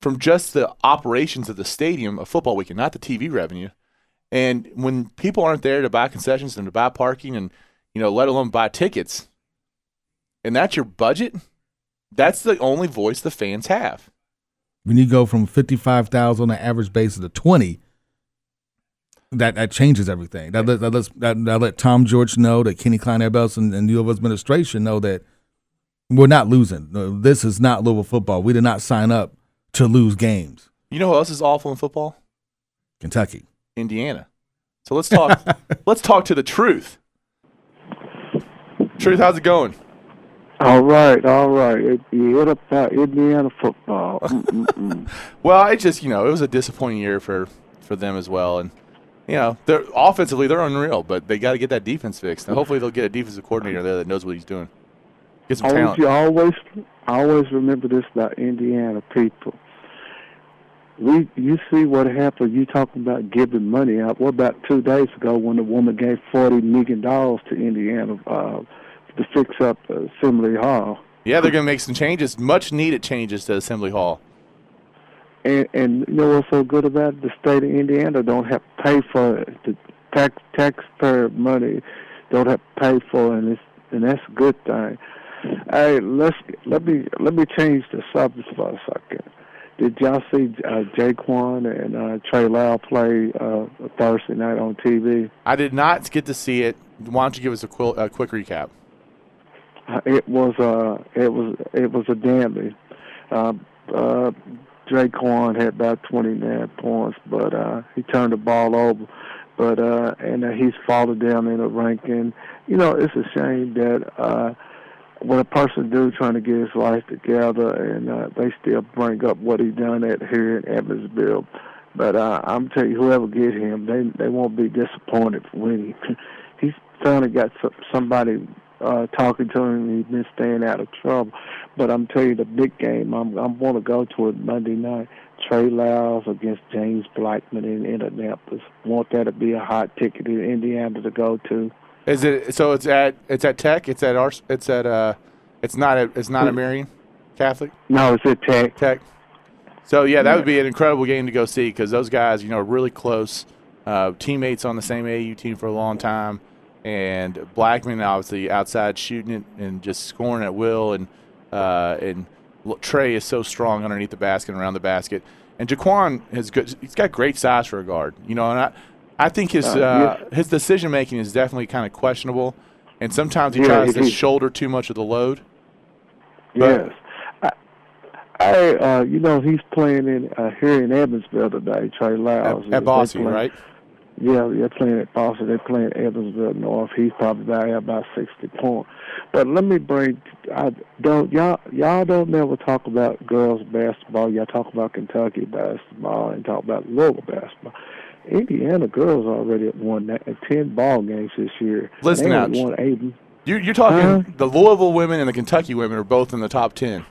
from just the operations of the stadium of football weekend, not the T V revenue. And when people aren't there to buy concessions and to buy parking and, you know, let alone buy tickets, and that's your budget, that's the only voice the fans have. When you go from fifty-five thousand on an average basis to twenty, that, that changes everything. That, that, that, that, that let Tom George know, that Kenny Klein Abels and, and the U of administration know that we're not losing. This is not Louisville football. We did not sign up to lose games. You know who else is awful in football? Kentucky. Indiana. So let's talk let's talk to the truth. Truth, how's it going? All right, all right. It, you hit up that Indiana football. Well, it just, you know, it was a disappointing year for, for them as well. And, you know, they're offensively, they're unreal, but they got to get that defense fixed. And hopefully they'll get a defensive coordinator there that knows what he's doing. Get some talent. You always, always remember this about Indiana people. We, you see what happened. You talking about giving money out. What about two days ago when the woman gave forty million dollars to Indiana uh, to fix up Assembly Hall? Yeah, they're going to make some changes, much-needed changes to Assembly Hall. And, and you know what's so good about it? The state of Indiana don't have to pay for it. The tax, taxpayer money don't have to pay for it, and, it's, and that's a good thing. Hey, let's, let me let me change the subject for a second. Did y'all see uh, Jaquan and uh, Trey Lau play uh, Thursday night on T V? I did not get to see it. Why don't you give us a, qu- a quick recap? Uh, it was uh, it was it was a dandy. Uh, uh, Jaquan had about twenty-nine points, but uh, he turned the ball over. But uh, and uh, he's fallen down in the ranking. You know, it's a shame that. Uh, What a person do trying to get his life together, and uh, they still bring up what he done at here in Evansville. But uh, I'm telling you, whoever get him, they they won't be disappointed when he he's finally got somebody uh, talking to him. He's been staying out of trouble. But I'm telling you, the big game I'm I'm going to go to it Monday night. Trey Lyles against James Blackman in Indianapolis. Want that to be a hot ticket in Indiana to go to. Is it so? It's at it's at Tech. It's at our. It's at uh. It's not a. It's not a Marian Catholic. No, it's at Tech. Tech. So yeah, that would be an incredible game to go see, because those guys, you know, are really close, uh, teammates on the same A A U team for a long time, and Blackman obviously outside shooting it and just scoring at will, and uh, and Trey is so strong underneath the basket and around the basket, and Jaquan has good. He's got great size for a guard, you know, and I. I think his uh, uh, his decision making is definitely kind of questionable, and sometimes he yeah, tries to shoulder too much of the load. But yes, I, I uh, you know he's playing in uh, here in Evansville today. Trey Lyles at, at Bossy, right? Yeah, they're playing at Bossy. They're playing at Evansville North. He's probably valued about sixty points. But let me bring I don't y'all y'all don't never talk about girls basketball. Y'all talk about Kentucky basketball and talk about Louisville basketball. Indiana girls already won that, ten ball games this year. Listen out, you're, you're talking huh? The Louisville women and the Kentucky women are both in the top ten.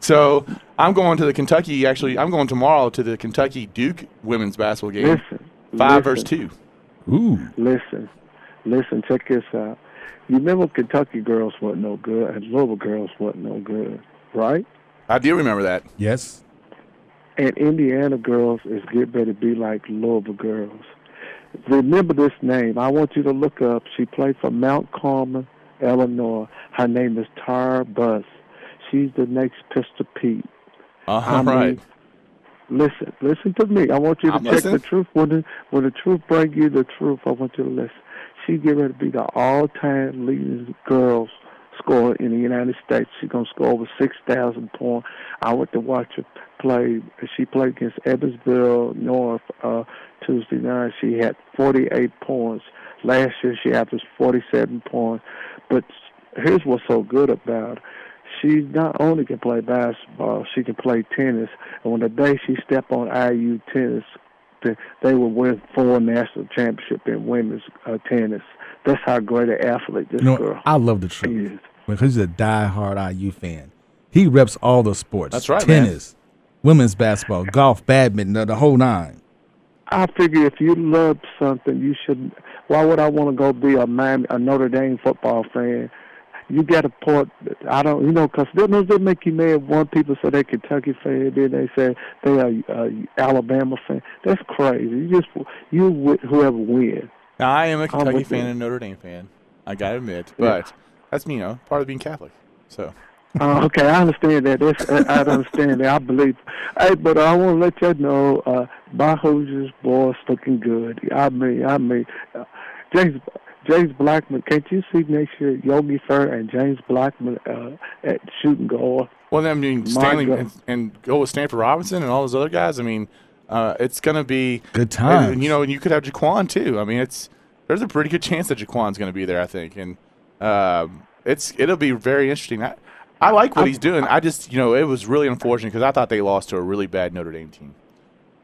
So I'm going to the Kentucky. Actually, I'm going tomorrow to the Kentucky Duke women's basketball game. Listen, five listen, versus two. Ooh. Listen, listen. Check this out. You remember Kentucky girls weren't no good, and Louisville girls weren't no good, right? I do remember that. Yes. And Indiana girls is get ready to be like Louisville girls. Remember this name. I want you to look up. She played for Mount Carmel, Illinois. Her name is Tara Buss. She's the next Pistol Pete. All I right. Mean, listen, listen to me. I want you to I'm check listening. The truth. When the, when the truth brings you the truth, I want you to listen. She get ready to be the all-time leading girls scorer in the United States. She's going to score over six thousand points. I went to watch her. Played, she played against Evansville North uh, Tuesday night. She had forty-eight points. Last year she averaged forty-seven points. But here's what's so good about her. She not only can play basketball, she can play tennis. And when the day she stepped on I U tennis, they would win four national championships in women's uh, tennis. That's how great an athlete this you know, girl is. I love the truth. Is. Because he's a diehard I U fan. He reps all the sports. That's right, tennis. Man. women's basketball, golf, badminton, the whole nine. I figure if you love something, you should. Why would I want to go be a Miami, a Notre Dame football fan? You got to put, I don't, you know, because they make you mad. One people say they're Kentucky fan, then they say they are uh, Alabama fan. That's crazy. You just, you with whoever wins. I am a Kentucky fan you. and Notre Dame fan. I got to admit, but yeah. that's, you know, part of being Catholic. So. Uh, okay, I understand that. That's, I, I understand that. I believe. Hey, but I want to let you know, uh, my Hoosiers boys looking good. I mean, I mean, uh, James James Blackman. Can't you see next year Yogi Ferr and James Blackman uh, at shooting guard? Well, I mean, Stanley and, and go with Stanford Robinson and all those other guys. I mean, uh, it's going to be good time. And, you know, and you could have Jaquan too. I mean, it's there's a pretty good chance that Jaquan's going to be there, I think, and uh, it's it'll be very interesting. I, I like what he's doing. I just, you know, it was really unfortunate because I thought they lost to a really bad Notre Dame team.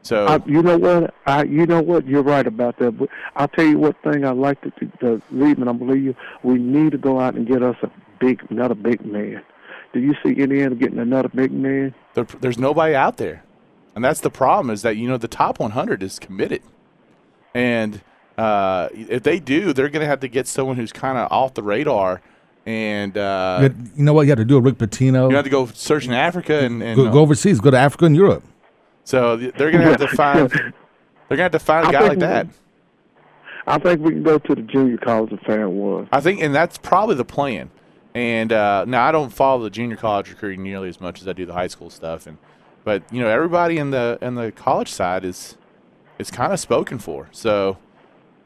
So I, you know what, I, you know what, you're right about that. But I'll tell you what thing I like to, to, to leave, and I believe you. We need to go out and get us a big, another big man. Do you see Indiana getting another big man? There, there's nobody out there, and that's the problem. Is that you know the top one hundred is committed, and uh, if they do, they're going to have to get someone who's kind of off the radar. And uh, you know what? You have to do a Rick Pitino. You have to go search in Africa and, and go, go overseas. Go to Africa and Europe. So they're gonna have to find. They're gonna have to find a guy like that. We, I think we can go to the junior college and find one. I think, and that's probably the plan. And uh, now I don't follow the junior college recruiting nearly as much as I do the high school stuff. And but you know everybody in the in the college side is is kind of spoken for. So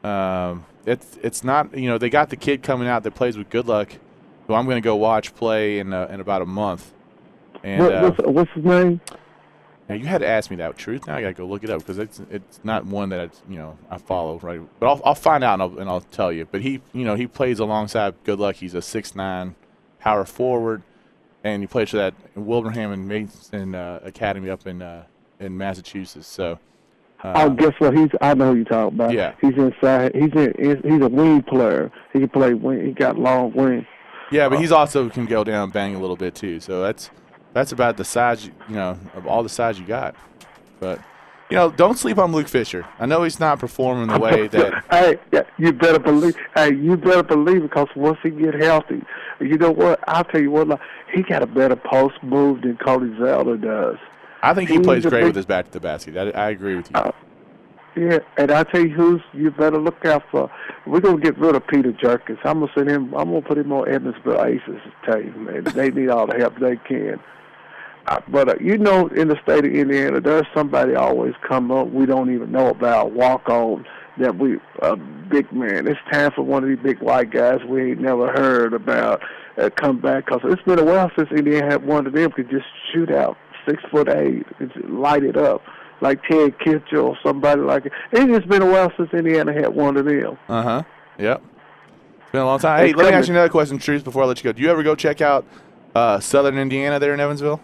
um, it's it's not you know they got the kid coming out that plays with Goodluck. Who I'm going to go watch play in uh, in about a month. And what, what's, uh, what's his name? Now you had to ask me that truth. Now I got to go look it up because it's it's not one that I, you know I follow right. But I'll I'll find out and I'll, and I'll tell you. But he you know he plays alongside Goodluck. He's a six nine power forward, and he plays for that Wilbraham and Mason uh, Academy up in uh, in Massachusetts. So. Uh, oh, guess what? He's I know who you're talking about. Yeah. He's inside. He's in. He's a wing player. He can play wing. He got long wings. Yeah, but he's also can go down and bang a little bit too. So that's that's about the size you, you know of all the size you got. But you know, don't sleep on Luke Fisher. I know he's not performing the way that. Hey, you better believe. Hey, you better believe it because once he get healthy, you know what? I'll tell you what. Like, he got a better post move than Cody Zeller does. I think he, he plays great big, with his back to the basket. I, I agree with you. Uh, Yeah, and I tell you who's you better look out for. We're gonna get rid of Peter Jerkins. I'm gonna send him. I'm gonna put him on Edmondsville Aces. Tell you, man, they need all the help they can. Uh, but uh, you know, in the state of Indiana, there's somebody always come up we don't even know about. Walk on that we a uh, big man. It's time for one of these big white guys we ain't never heard about uh, come back because it's been a while since Indiana had one of them could just shoot out six foot eight and light it up. Like Ted Kitchell or somebody like it. It's just been a while since Indiana had one of them. Uh huh. Yep. It's been a long time. Hey, it's let coming. me ask you another question, Truce, before I let you go. Do you ever go check out uh, Southern Indiana there in Evansville?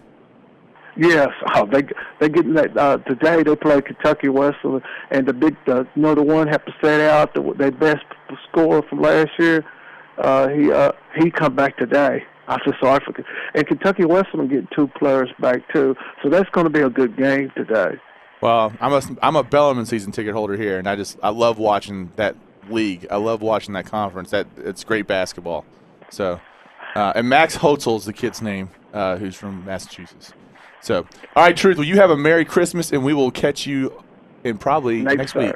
Yes. Oh, they they getting that uh, today. They play Kentucky Wesleyan, and the big the, you know the one have to set out the their best scorer from last year. Uh, he uh, he come back today. I feel sorry for and Kentucky Wesleyan getting two players back too. So that's going to be a good game today. Well, I'm a, I'm a Bellarmine season ticket holder here, and I just I love watching that league. I love watching that conference. That it's great basketball. So, uh, and Max Hotzel is the kid's name, uh, who's from Massachusetts. So, all right, Truth. Well, you have a Merry Christmas, and we will catch you in probably next, next week.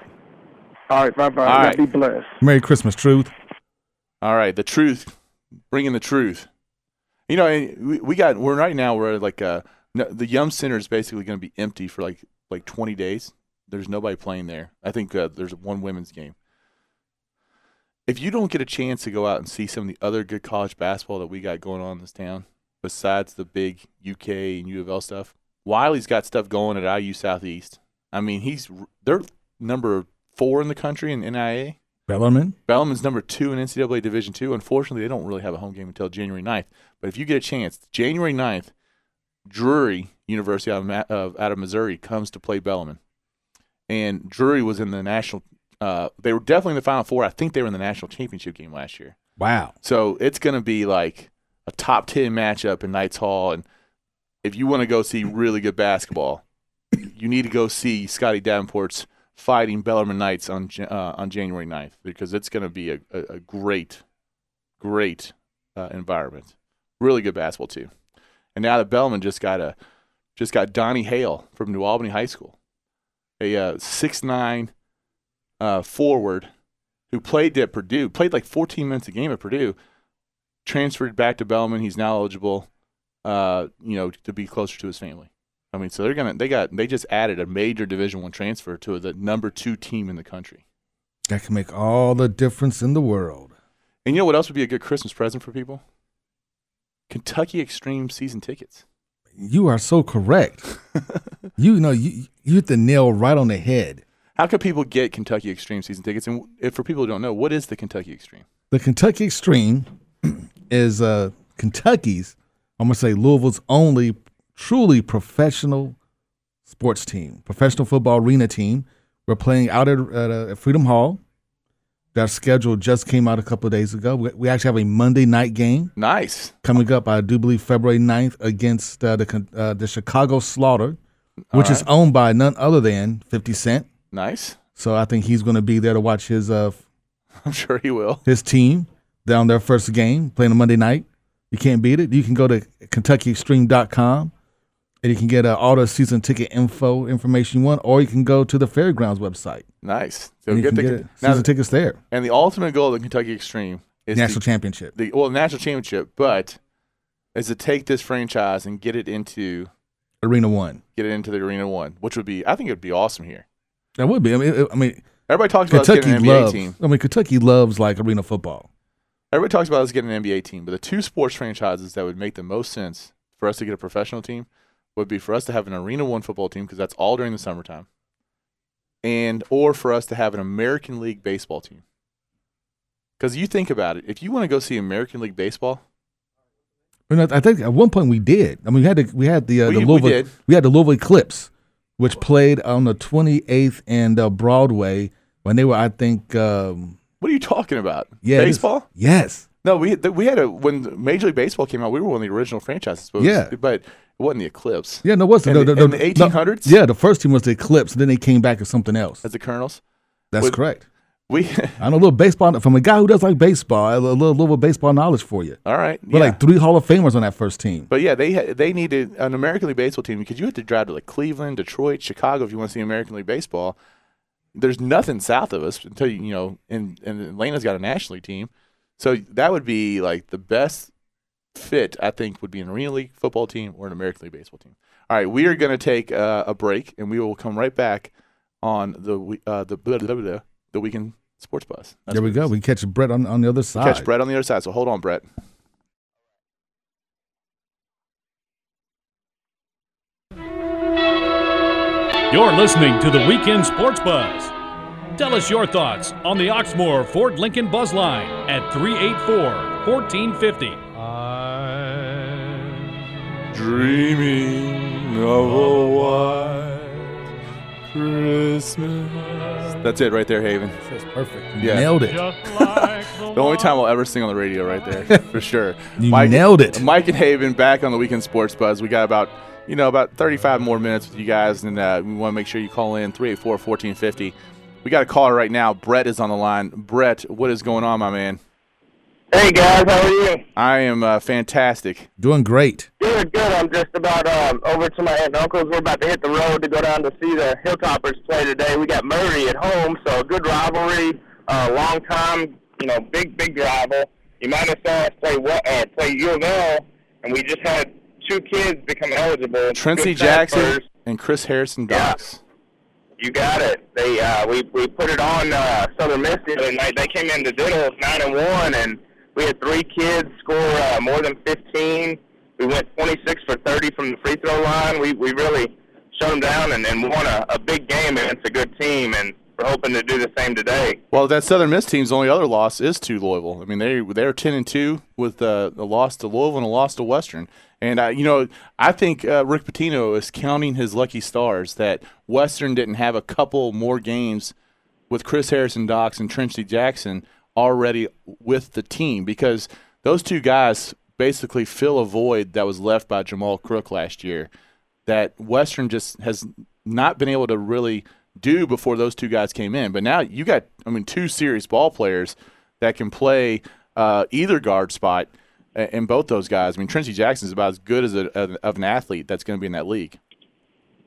All right, bye bye. All right, be blessed. Merry Christmas, Truth. All right, the Truth, bringing the truth. You know, we, we got we're right now we're like uh the Yum Center is basically going to be empty for like. Like twenty days, there's nobody playing there. I think uh, there's one women's game. If you don't get a chance to go out and see some of the other good college basketball that we got going on in this town, besides the big U K and U F L stuff, Wiley's got stuff going at I U Southeast. I mean, he's they're number four in the country in N I A. Bellarmine? Bellarmine's number two in N C double A Division two. Unfortunately, they don't really have a home game until January ninth. But if you get a chance, January ninth, Drury University out of, uh, out of Missouri comes to play Bellarmine, and Drury was in the national. Uh, they were definitely in the Final Four. I think they were in the national championship game last year. Wow! So it's going to be like a top ten matchup in Knights Hall, and if you want to go see really good basketball, you need to go see Scotty Davenport's Fighting Bellarmine Knights on uh, on January ninth, because it's going to be a, a, a great, great uh, environment. Really good basketball team. And now that Bellarmine just got a just got Donnie Hale from New Albany High School, a uh, six nine uh, forward who played at Purdue, played like fourteen minutes a game at Purdue, transferred back to Bellarmine. He's now eligible, uh, you know, to be closer to his family. I mean, so they're gonna they got they just added a major Division I transfer to the number two team in the country. That can make all the difference in the world. And you know what else would be a good Christmas present for people? Kentucky Extreme season tickets. You are so correct. you know you you hit the nail right on the head. How can people get Kentucky Extreme season tickets? And if, for people who don't know, what is the Kentucky Extreme? The Kentucky Extreme is uh, Kentucky's, I'm gonna say Louisville's only truly professional sports team, professional football arena team. We're playing out at, at, at Freedom Hall. Their schedule just came out a couple of days ago. We, we actually have a Monday night game. Nice. Coming up, I do believe, February ninth against uh, the uh, the Chicago Slaughter, which right. is owned by none other than fifty cent. Nice. So I think he's going to be there to watch his uh, I'm sure he will. His team down their first game, playing on Monday night. You can't beat it. You can go to Kentucky Extreme dot com. And you can get uh, all the season ticket info information you want, or you can go to the Fairgrounds website. Nice. So you get can the get season now, tickets there. And the ultimate goal of the Kentucky Extreme is national the, championship. The, well, national championship, but is to take this franchise and get it into Arena One. Get it into the Arena One, which would be, I think, it would be awesome here. That would be. I mean, it, I mean, everybody talks about us getting an N B A loves, team. I mean, Kentucky loves like arena football. Everybody talks about us getting an N B A team, but the two sports franchises that would make the most sense for us to get a professional team would be for us to have an Arena One football team, because that's all during the summertime, and or for us to have an American League baseball team. Because you think about it, if you want to go see American League baseball, I think at one point we did. I mean, we had the we had the, uh, we, the Louisville we, did. we had the Louisville Eclipse, which played on the twenty-eighth and uh, Broadway when they were, I think. Um, what are you talking about? Yeah, baseball. Yes. No, we we had a when Major League Baseball came out, we were one of the original franchises. But yeah, but. It wasn't the Eclipse. Yeah, no, it wasn't. In the, the, the, the eighteen hundreds? No, yeah, the first team was the Eclipse, and then they came back as something else. As the Colonels? That's we, correct. We I know a little baseball. From a guy who does like baseball, a little, little baseball knowledge for you. All right. But yeah. like three Hall of Famers on that first team. But, yeah, they they needed an American League Baseball team, because you had to drive to like Cleveland, Detroit, Chicago if you want to see American League Baseball. There's nothing south of us until, you know, and, and Atlanta's got a National League team. So that would be like the best – fit, I think, would be an Arena League football team or an American League baseball team. All right, we are going to take uh, a break, and we will come right back on the uh, the blah, blah, blah, blah, the Weekend Sports Buzz. That's there we go. We can catch Brett on, on the other side. Catch Brett on the other side, so hold on, Brett. You're listening to the Weekend Sports Buzz. Tell us your thoughts on the Oxmoor Ford Lincoln Buzz Line at three eight four, one four five zero. Dreaming of a white Christmas. That's it right there, Haven. That's perfect. You yeah. nailed it. Like the, the only time I'll ever sing on the radio right there, for sure. You Mike, nailed it. Mike and Haven back on the Weekend Sports Buzz. We got about, you know, about thirty-five more minutes with you guys, and uh, we want to make sure you call in three eight four, one four five zero. We got a caller right now. Brett is on the line. Brett, what is going on, my man? Hey, guys. How are you? I am uh, fantastic. Doing great. Good, good. I'm just about um, over to my aunt and uncle's. We're about to hit the road to go down to see the Hilltoppers play today. We got Murray at home, so good rivalry, uh, long time, you know, big, big rival. You might have saw us play, what, uh, play U F L, and we just had two kids become eligible. Trency Jackson and Chris Harrison Dox. Yeah. You got it. They uh, we, we put it on uh, Southern Miss the other night. They came into Diddle nine and one, and we had three kids score uh, more than fifteen. We went twenty-six for thirty from the free throw line. We we really shut them down and, and won a, a big game against a good team, and we're hoping to do the same today. Well, that Southern Miss team's only other loss is to Louisville. I mean, they, they're ten and two with uh, a loss to Louisville and a loss to Western. And, uh, you know, I think uh, Rick Pitino is counting his lucky stars that Western didn't have a couple more games with Chris Harrison Dox and Trency Jackson already with the team, because those two guys basically fill a void that was left by Jamal Crook last year that Western just has not been able to really do before those two guys came in. But now you got, I mean, two serious ball players that can play uh, either guard spot, and both those guys. I mean, Trency Jackson is about as good as a, of an athlete that's going to be in that league.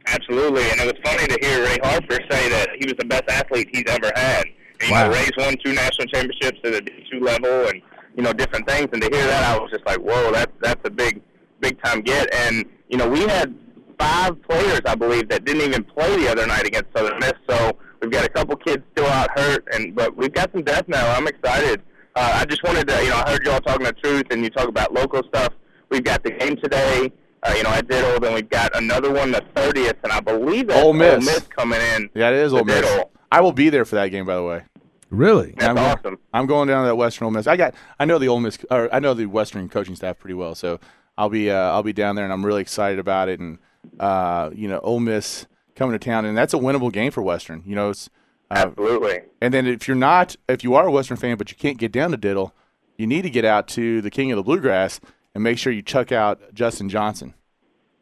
Absolutely, and it was funny to hear Ray Harper say that he was the best athlete he's ever had. And, wow. You know, Ray's won two national championships at the D two level, and you know, different things. And to hear that, I was just like, whoa, that's that's a big, big time get. And you know, we had five players, I believe, that didn't even play the other night against Southern Miss. So we've got a couple kids still out hurt, and but we've got some depth now. I'm excited. Uh, I just wanted to, you know, I heard y'all talking the truth, and you talk about local stuff. We've got the game today. Uh, you know, at Diddle, then we've got another one, the thirtieth, and I believe that's Ole Miss, Ole Miss coming in. Yeah, it is Ole Miss. Diddle. I will be there for that game, by the way. Really? That's I'm, awesome. I'm going down to that Western Ole Miss. I got, I know the Ole Miss, or I know the Western coaching staff pretty well, so I'll be, uh, I'll be down there, and I'm really excited about it. And uh, you know, Ole Miss coming to town, and that's a winnable game for Western. You know, it's uh, absolutely. And then if you're not, if you are a Western fan, but you can't get down to Diddle, you need to get out to the King of the Bluegrass. And make sure you check out Justin Johnson,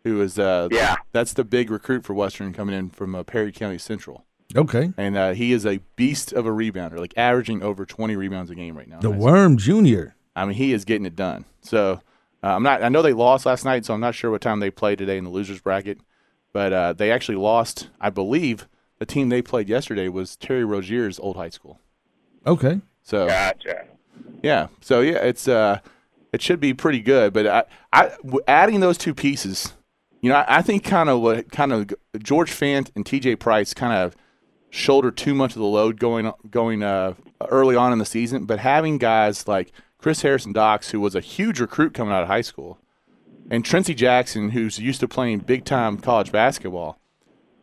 who is uh, – yeah. That's the big recruit for Western coming in from uh, Perry County Central. Okay. And uh, he is a beast of a rebounder, like averaging over twenty rebounds a game right now. The Worm Junior I mean, he is getting it done. So, uh, I'm not – I know they lost last night, so I'm not sure what time they played today in the losers bracket. But uh, they actually lost, I believe, the team they played yesterday was Terry Rozier's old high school. Okay. So gotcha. Yeah. So, yeah, it's uh, – it should be pretty good, but I, I, adding those two pieces, you know, I, I think kind of what kind of George Fant and T J Price kind of shoulder too much of the load going going uh, early on in the season. But having guys like Chris Harrison Docks, who was a huge recruit coming out of high school, and Trency Jackson, who's used to playing big time college basketball,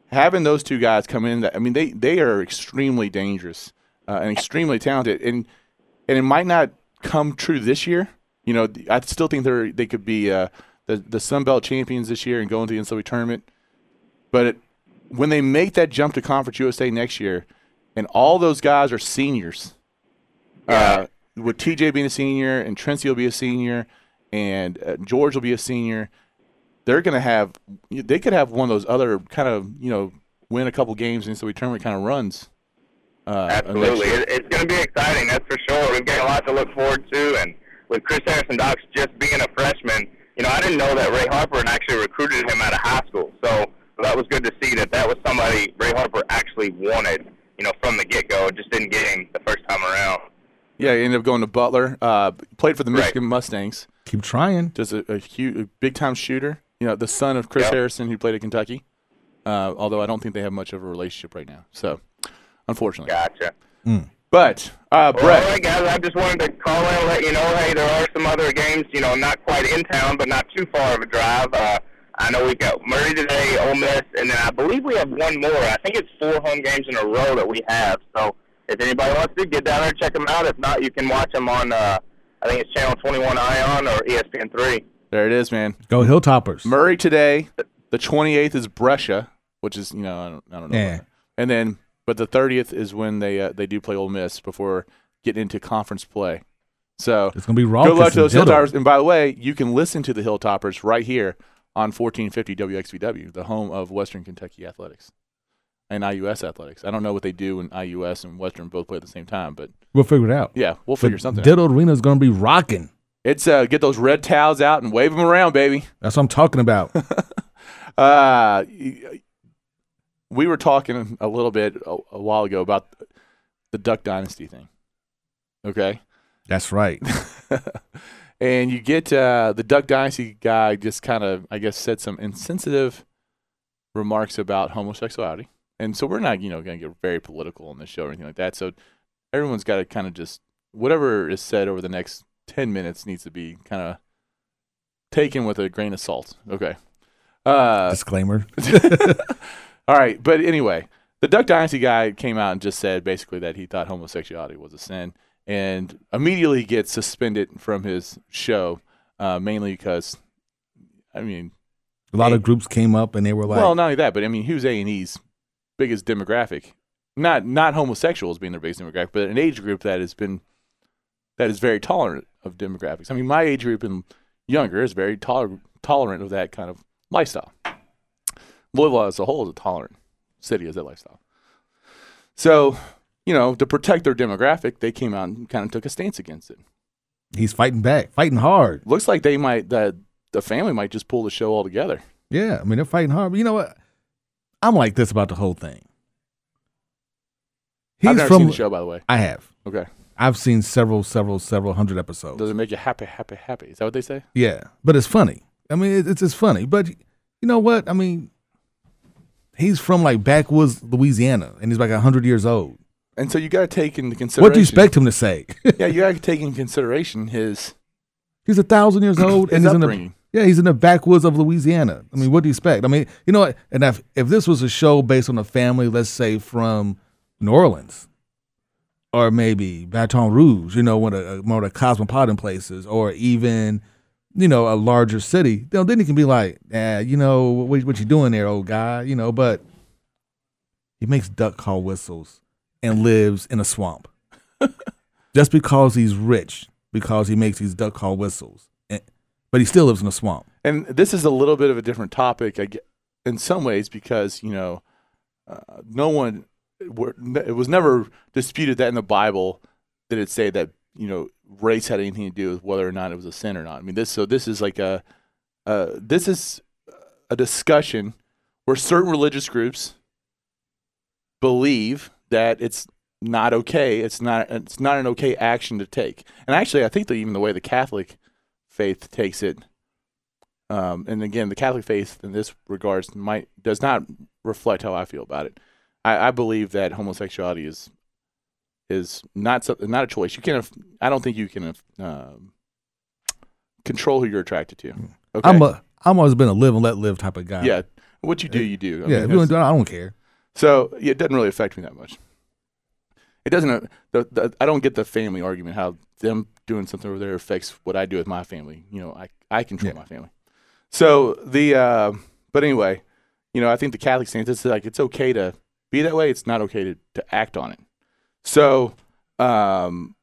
having those two guys come in, that I mean, they they are extremely dangerous uh, and extremely talented, and and it might not come true this year. You know, I still think they they could be uh, the the Sun Belt champions this year and go into the N C double A tournament. But it, when they make that jump to Conference U S A next year, and all those guys are seniors, uh, with T J being a senior and Trency will be a senior and uh, George will be a senior, they're going to have they could have one of those other kind of, you know, win a couple games and N C double A tournament kind of runs. Uh, Absolutely, it, it's going to be exciting. That's for sure. We've got a lot to look forward to, and with Chris Harrison Docks just being a freshman, you know, I didn't know that Ray Harper actually recruited him out of high school. So that was good to see that that was somebody Ray Harper actually wanted, you know, from the get-go. Just didn't get him the first time around. Yeah, he ended up going to Butler. Uh, played for the Michigan right. Mustangs. Keep trying. Just a, a huge, a big-time shooter. You know, the son of Chris yep. Harrison, who played at Kentucky. Uh, although I don't think they have much of a relationship right now. So, unfortunately. Gotcha. Mm. But, uh, Brett. Well, all right, guys, I just wanted to call in and let you know, hey, there are some other games, you know, not quite in town, but not too far of a drive. Uh, I know we got Murray today, Ole Miss, and then I believe we have one more. I think it's four home games in a row that we have. So if anybody wants to, get down there and check them out. If not, you can watch them on, uh, I think it's Channel twenty-one ION or E S P N three. There it is, man. Go Hilltoppers. Murray today. The twenty-eighth is Brescia, which is, you know, I don't, I don't know. Yeah. And then... But the thirtieth is when they uh, they do play Ole Miss before getting into conference play. So it's going to be raw. Good luck to those Hilltoppers. And by the way, you can listen to the Hilltoppers right here on fourteen fifty W X V W, the home of Western Kentucky Athletics and I U S Athletics. I don't know what they do when I U S and Western both play at the same time, but we'll figure it out. Yeah, we'll figure but something Diddle out. Diddle Arena's going to be rocking. It's uh, get those red towels out and wave them around, baby. That's what I'm talking about. uh We were talking a little bit a, a while ago about the Duck Dynasty thing. Okay? That's right. And you get uh, the Duck Dynasty guy just kind of, I guess, said some insensitive remarks about homosexuality. And so we're not, you know, going to get very political on this show or anything like that. So everyone's got to kind of just, whatever is said over the next ten minutes needs to be kind of taken with a grain of salt. Okay. Uh, Disclaimer. All right, but anyway, the Duck Dynasty guy came out and just said basically that he thought homosexuality was a sin and immediately gets suspended from his show, uh, mainly because, I mean. A lot a- of groups came up and they were like. Well, not only that, but I mean, who's A and E's biggest demographic? Not not homosexuals being their biggest demographic, but an age group that has been, that is very tolerant of demographics. I mean, my age group and younger is very toler- tolerant of that kind of lifestyle. Louisville as a whole is a tolerant city is that lifestyle. So, you know, to protect their demographic, they came out and kind of took a stance against it. He's fighting back, fighting hard. Looks like they might, that the family might just pull the show altogether. Yeah, I mean, they're fighting hard. But you know what? I'm like this about the whole thing. He's I've never from, seen the show, by the way. I have. Okay. I've seen several, several, several hundred episodes. Does it make you happy, happy, happy? Is that what they say? Yeah, but it's funny. I mean, it's it's funny. But you know what? I mean, he's from like backwoods Louisiana, and he's like one hundred years old. And so you got to take into consideration. What do you expect him to say? Yeah, you got to take into consideration his. He's a thousand years old, and he's upbringing. in the yeah, he's in the backwoods of Louisiana. I mean, what do you expect? I mean, you know what? And if if this was a show based on a family, let's say from New Orleans, or maybe Baton Rouge, you know, one of the, one of the cosmopolitan places, or even, you know, a larger city, you know, then he can be like, eh, you know, what, what you doing there, old guy? You know, but he makes duck call whistles and lives in a swamp. Just because he's rich, because he makes these duck call whistles, and, but he still lives in a swamp. And this is a little bit of a different topic I get, in some ways because, you know, uh, no one – it was never disputed that in the Bible did it say that, you know, race had anything to do with whether or not it was a sin or not. I mean, this so this is like a uh, this is a discussion where certain religious groups believe that it's not okay. It's not it's not an okay action to take. And actually, I think that even the way the Catholic faith takes it, um, and again, the Catholic faith in this regards might does not reflect how I feel about it. I believe that homosexuality is is not not a choice. You can't. I don't think you can uh, control who you're attracted to. Okay? I'm a. I'm always been a live and let live type of guy. Yeah. What you do, you do. I yeah. Mean, you don't, I don't care. So yeah, it doesn't really affect me that much. It doesn't. Uh, the, the, I don't get the family argument. How them doing something over there affects what I do with my family. You know, I I control yeah. my family. So the. Uh, but anyway, you know, I think the Catholic stance is like it's okay to. Be that way, it's not okay to, to act on it. So, um,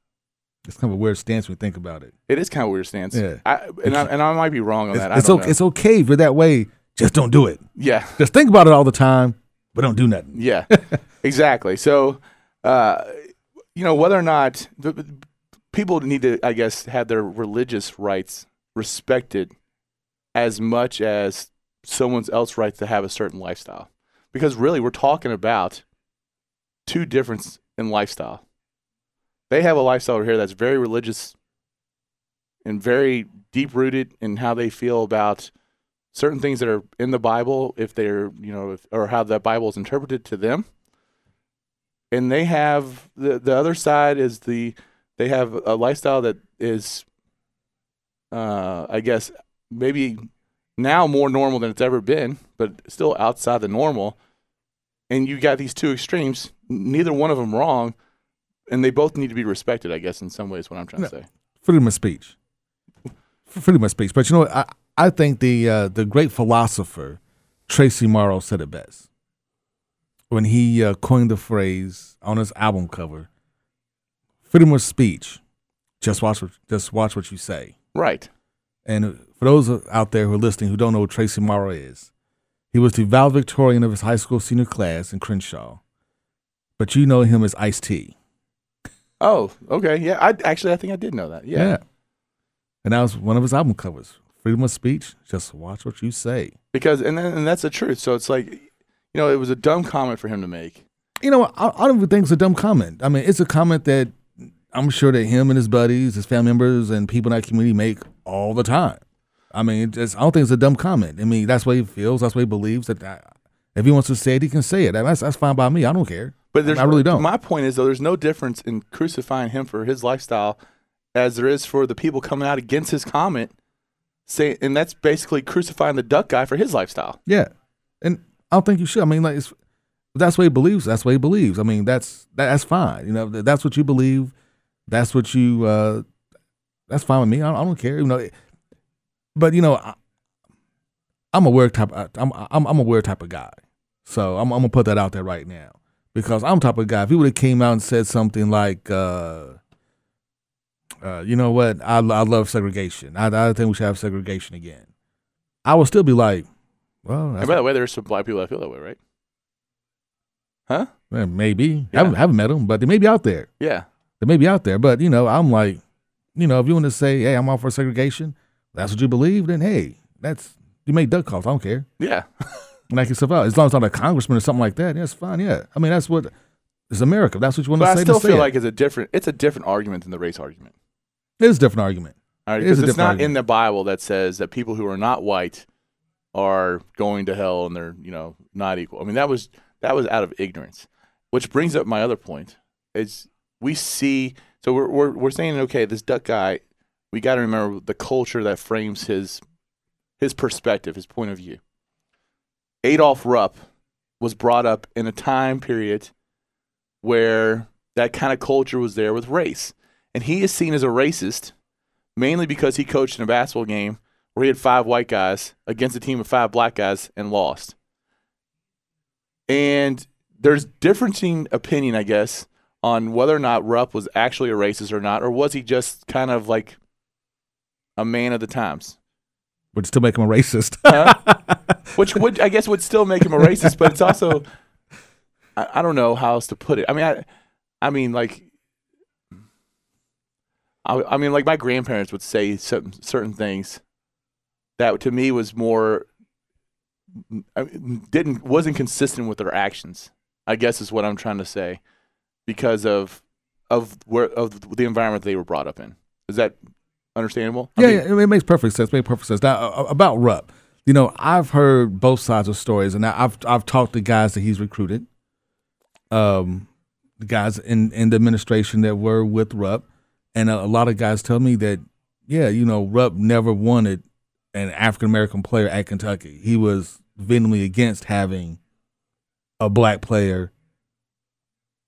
it's kind of a weird stance when you think about it. It is kind of a weird stance. Yeah. I, and, I, and I might be wrong on it's, that. I it's, don't okay, know. It's okay if you're that way. Just don't do it. Yeah. Just think about it all the time, but don't do nothing. Yeah, exactly. So, uh, you know, whether or not the, people need to, I guess, have their religious rights respected as much as someone else's right to have a certain lifestyle. Because really, we're talking about two differences in lifestyle. They have a lifestyle over here that's very religious and very deep-rooted in how they feel about certain things that are in the Bible, if they're, you know, if, or how the Bible is interpreted to them. And they have the the other side is the they have a lifestyle that is, uh, I guess, maybe. Now more normal than it's ever been, but still outside the normal. And you got these two extremes, neither one of them wrong, and they both need to be respected, I guess, in some ways, what I'm trying no, to say. Freedom of speech. Freedom of speech. But you know what? I, I think the uh, the great philosopher, Tracy Morrow, said it best when he uh, coined the phrase on his album cover, freedom of speech, just watch what, just watch what you say. Right. And for those out there who are listening who don't know who Tracy Morrow is, he was the valedictorian of his high school senior class in Crenshaw. But you know him as Ice-T. Oh, okay. Yeah, I actually, I think I did know that. Yeah. yeah. And that was one of his album covers. Freedom of speech, just watch what you say. Because, and and that's the truth. So it's like, you know, it was a dumb comment for him to make. You know, I, I don't even think it's a dumb comment. I mean, it's a comment that I'm sure that him and his buddies, his family members, and people in that community make all the time. I mean, it's, I don't think it's a dumb comment. I mean, that's what he feels. That's what he believes. That I, if he wants to say it, he can say it. That's, that's fine by me. I don't care. But there's, I really don't. My point is, though, there's no difference in crucifying him for his lifestyle as there is for the people coming out against his comment. Say, and that's basically crucifying the duck guy for his lifestyle. Yeah. And I don't think you should. I mean, like, it's, that's what he believes. That's what he believes. I mean, that's that, that's fine. You know, that's what you believe. That's what you, uh, that's fine with me. I, I don't care. You know, but you know, I, I'm a weird type. Of, I'm I'm I'm a weird type of guy. So I'm I'm gonna put that out there right now because I'm the type of guy. If he would have came out and said something like, uh, uh, you know what, I I love segregation. I I think we should have segregation again. I would still be like, well. That's and by the way, there's some black people that feel that way, right? Huh? Well, maybe. Yeah. I, haven't, I haven't met them, but they may be out there. Yeah. They may be out there. But, you know, I'm like, you know, if you want to say, hey, I'm all for segregation, that's what you believe, then, hey, that's you make duck calls. I don't care. Yeah. Knock yourself out. As long as I'm a congressman or something like that, that's fine, yeah. I mean, that's what – it's America. That's what you want to say to say. But I still feel like it's a different – it's a different argument than the race argument. It is a different argument. All right, because it's not in the Bible that says that people who are not white are going to hell and they're, you know, not equal. I mean, that was that was out of ignorance, which brings up my other point. Is we see – so we're, we're we're saying, okay, this duck guy, we got to remember the culture that frames his his perspective, his point of view. Adolph Rupp was brought up in a time period where that kind of culture was there with race. And he is seen as a racist mainly because he coached in a basketball game where he had five white guys against a team of five black guys and lost. And there's differing opinion, I guess, on whether or not Rupp was actually a racist or not, or was he just kind of like a man of the times? Would still make him a racist. Huh? Which would, I guess, would still make him a racist, but it's also, I, I don't know how else to put it. I mean, I, I mean, like, I, I mean, like my grandparents would say some, certain things that to me was more, I didn't, wasn't consistent with their actions, I guess is what I'm trying to say, because of, of where, of the environment they were brought up in. Is that understandable? Yeah, I mean, yeah, it makes perfect sense. It makes perfect sense. Now, about Rupp, you know, I've heard both sides of stories, and I've I've talked to guys that he's recruited, um, the guys in, in the administration that were with Rupp, and a, a lot of guys tell me that, yeah, you know, Rupp never wanted an African American player at Kentucky. He was vehemently against having a black player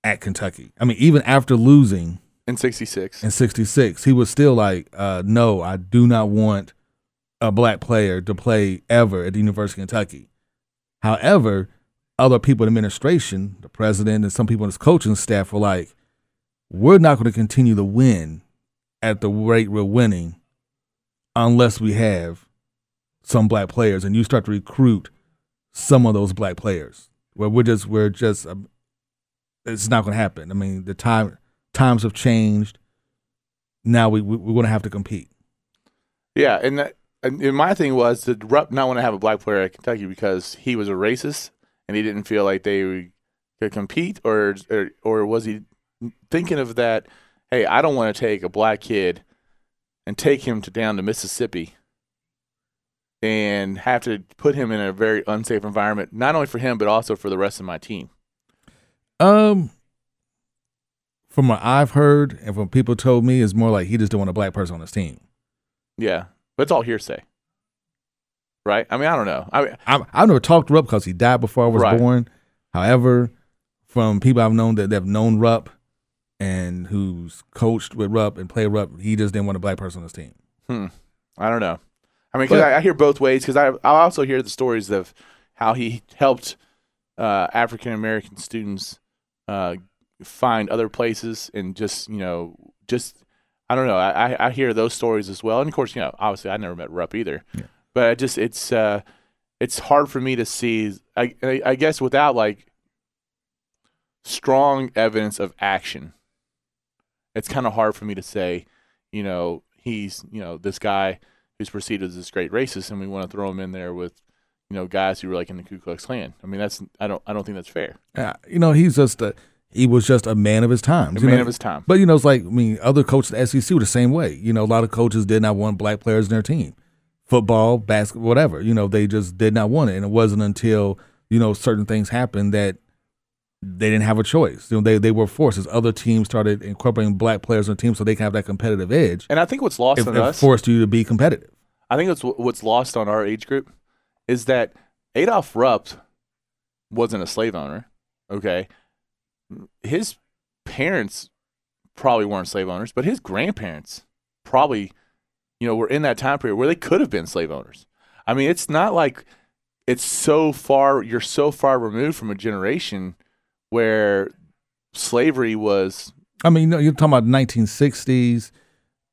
at Kentucky. I mean, even after losing. In sixty-six. In sixty-six. He was still like, uh, no, I do not want a black player to play ever at the University of Kentucky. However, other people in administration, the president and some people in his coaching staff were like, we're not going to continue to win at the rate we're winning unless we have some black players. And you start to recruit some of those black players. Where we're just, we're just, um, it's not going to happen. I mean, the time... Times have changed. Now we, we, we're going to have to compete. Yeah, and, that, and my thing was to Rupp not want to have a black player at Kentucky because he was a racist and he didn't feel like they could compete, or or, or was he thinking of that, hey, I don't want to take a black kid and take him to down to Mississippi and have to put him in a very unsafe environment, not only for him but also for the rest of my team? Um. From what I've heard and from people told me, is more like he just didn't want a black person on his team. Yeah, but it's all hearsay, right? I mean, I don't know. I mean, I'm, I've never talked to Rupp because he died before I was right. born. However, from people I've known that have known Rupp and who's coached with Rupp and played Rupp, he just didn't want a black person on his team. Hmm. I don't know. I mean, because I, I hear both ways. Because I I also hear the stories of how he helped uh, African American students. Uh, find other places and just, you know, just, I don't know. I, I hear those stories as well. And of course, you know, obviously I never met Rupp either, yeah. But I just, it's, uh, it's hard for me to see, I, I guess without like strong evidence of action, it's kind of hard for me to say, you know, he's, you know, this guy who's perceived as this great racist and we want to throw him in there with, you know, guys who were like in the Ku Klux Klan. I mean, that's, I don't, I don't think that's fair. Yeah. You know, he's just a, He was just a man of his time. A man know? of his time. But, you know, it's like, I mean, other coaches at S E C were the same way. You know, a lot of coaches did not want black players in their team. Football, basketball, whatever. You know, they just did not want it. And it wasn't until, you know, certain things happened that they didn't have a choice. You know, they, they were forced. As other teams started incorporating black players in their team so they can have that competitive edge. And I think what's lost it, on it us. It forced you to be competitive. I think that's what's lost on our age group is that Adolph Rupp wasn't a slave owner, okay? His parents probably weren't slave owners, but his grandparents probably, you know, were in that time period where they could have been slave owners. I mean, it's not like it's so far, you're so far removed from a generation where slavery was. I mean, you know, you're talking about nineteen sixties,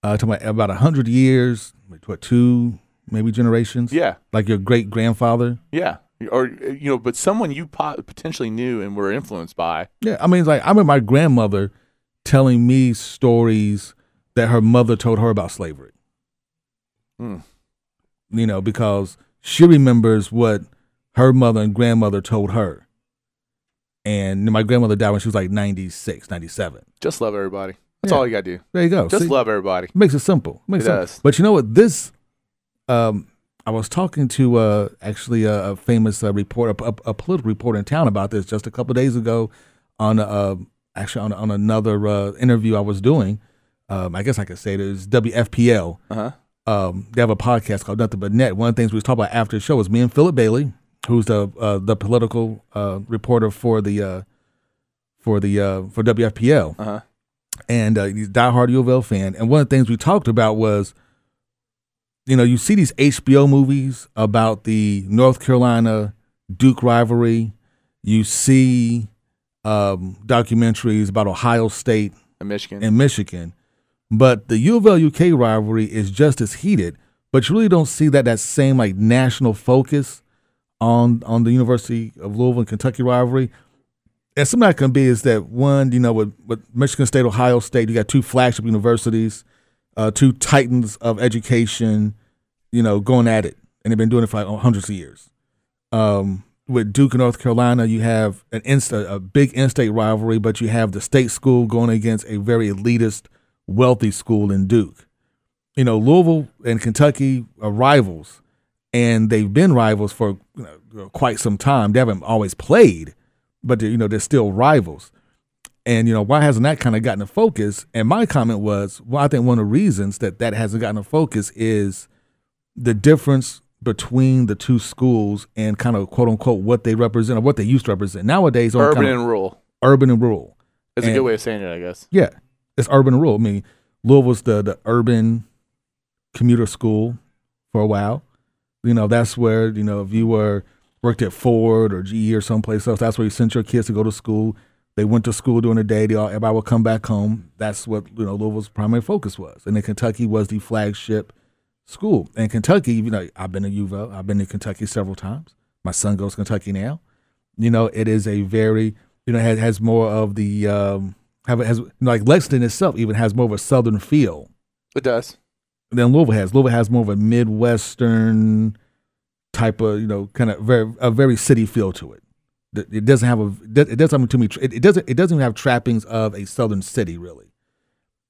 uh, talking about about one hundred years, what, two, maybe generations? Yeah. Like your great grandfather? Yeah. Or, you know, but someone you potentially knew and were influenced by. Yeah, I mean, it's like I remember my grandmother telling me stories that her mother told her about slavery. Mm. You know, because she remembers what her mother and grandmother told her. And my grandmother died when she was like ninety-six, ninety-seven. Just love everybody. That's yeah. all you got to do. There you go. Just See, love everybody. Makes it simple. Makes it simple. does. But you know what? This, um, I was talking to uh, actually a, a famous uh, reporter, a, a political reporter in town about this just a couple of days ago on uh, actually on, on another uh, interview I was doing. Um, I guess I could say it is W F P L. Uh-huh. Um, they have a podcast called Nothing But Net. One of the things we was talking about after the show was me and Philip Bailey, who's the uh, the political uh, reporter for the uh, for the uh, for W F P L, uh-huh. and uh, he's a diehard U F L fan. And one of the things we talked about was, you know, you see these H B O movies about the North Carolina Duke rivalry. You see um, documentaries about Ohio State and Michigan, and Michigan, but the U F L U K rivalry is just as heated. But you really don't see that that same like national focus on on the University of Louisville and Kentucky rivalry. And something that can be is that one, you know, with, with Michigan State, Ohio State, you got two flagship universities, uh, two titans of education, you know, going at it. And they've been doing it for like hundreds of years. Um, with Duke and North Carolina, you have an inst- a big in-state rivalry, but you have the state school going against a very elitist, wealthy school in Duke. You know, Louisville and Kentucky are rivals. And they've been rivals for you know, quite some time. They haven't always played, but you know they're still rivals. And you know why hasn't that kind of gotten a focus? And my comment was, well, I think one of the reasons that that hasn't gotten a focus is the difference between the two schools and kind of quote unquote what they represent or what they used to represent. Nowadays, urban and rural. Urban and rural. It's a good way of saying it, I guess. Yeah, it's urban and rural. I mean, Louisville's the the urban commuter school for a while. You know, that's where, you know, if you were worked at Ford or G E or someplace else, that's where you sent your kids to go to school. They went to school during the day. They all, everybody would come back home. That's what, you know, Louisville's primary focus was. And then Kentucky was the flagship school. And Kentucky, you know, I've been to U V L. I've been to Kentucky several times. My son goes to Kentucky now. You know, it is a very, you know, has, has more of the, um, have has you know, like Lexington itself even has more of a southern feel. It does. Than Louisville has. Louisville has more of a Midwestern type of, you know, kind of very a very city feel to it. It doesn't have a it doesn't have too many it doesn't it doesn't even have trappings of a southern city really.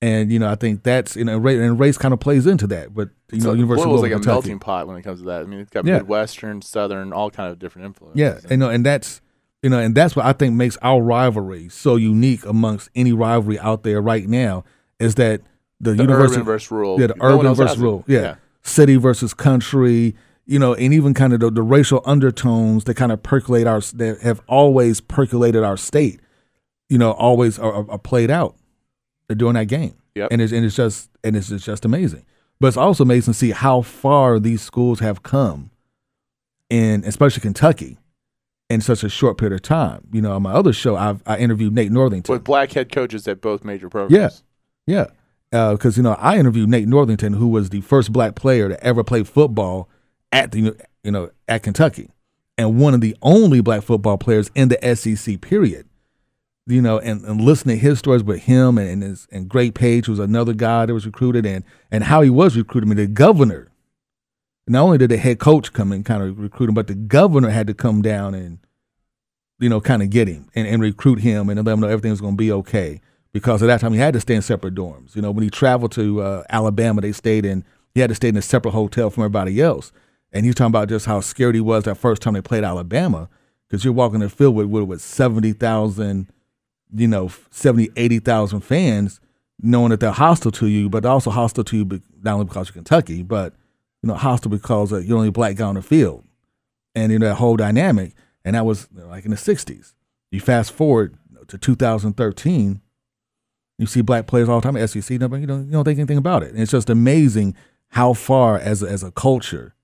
And you know, I think that's you know and race kind of plays into that. But you so know, University Louisville's like a Kentucky. Melting pot when it comes to that. I mean, it's got yeah. Midwestern, Southern, all kind of different influences. Yeah, and, you know, and that's you know, and that's what I think makes our rivalry so unique amongst any rivalry out there right now is that. The, the urban versus rural. Yeah, the no urban versus rural. Yeah. yeah. City versus country, you know, and even kind of the, the racial undertones that kind of percolate our, that have always percolated our state, you know, always are, are played out during that game. Yep. And it's, and it's just, and it's, it's just amazing. But it's also amazing to see how far these schools have come, in, especially Kentucky, in such a short period of time. You know, on my other show, I've, I interviewed Nate Northington. With black head coaches at both major programs. Yeah. Yeah. Because, uh, you know, I interviewed Nate Northington, who was the first black player to ever play football at the, you know, at Kentucky, and one of the only black football players in the S E C period, you know, and, and listening to his stories with him and, and his and Greg Page, who was another guy that was recruited, and and how he was recruited. I mean, the governor, not only did the head coach come and kind of recruit him, but the governor had to come down and, you know, kind of get him and, and recruit him and let him know everything was going to be okay. Because at that time, he had to stay in separate dorms. You know, when he traveled to uh, Alabama, they stayed in, he had to stay in a separate hotel from everybody else. And he was talking about just how scared he was that first time they played Alabama, because you're walking the field with, with, with seventy thousand, you know, seventy, eighty thousand fans, knowing that they're hostile to you, but also hostile to you not only because you're Kentucky, but, you know, hostile because uh, you're the only black guy on the field. And, you know, that whole dynamic. And that was you know, like in the sixties. You fast forward to two thousand thirteen. You see black players all the time at S E C. You don't, you don't think anything about it. And it's just amazing how far, as a, as a culture,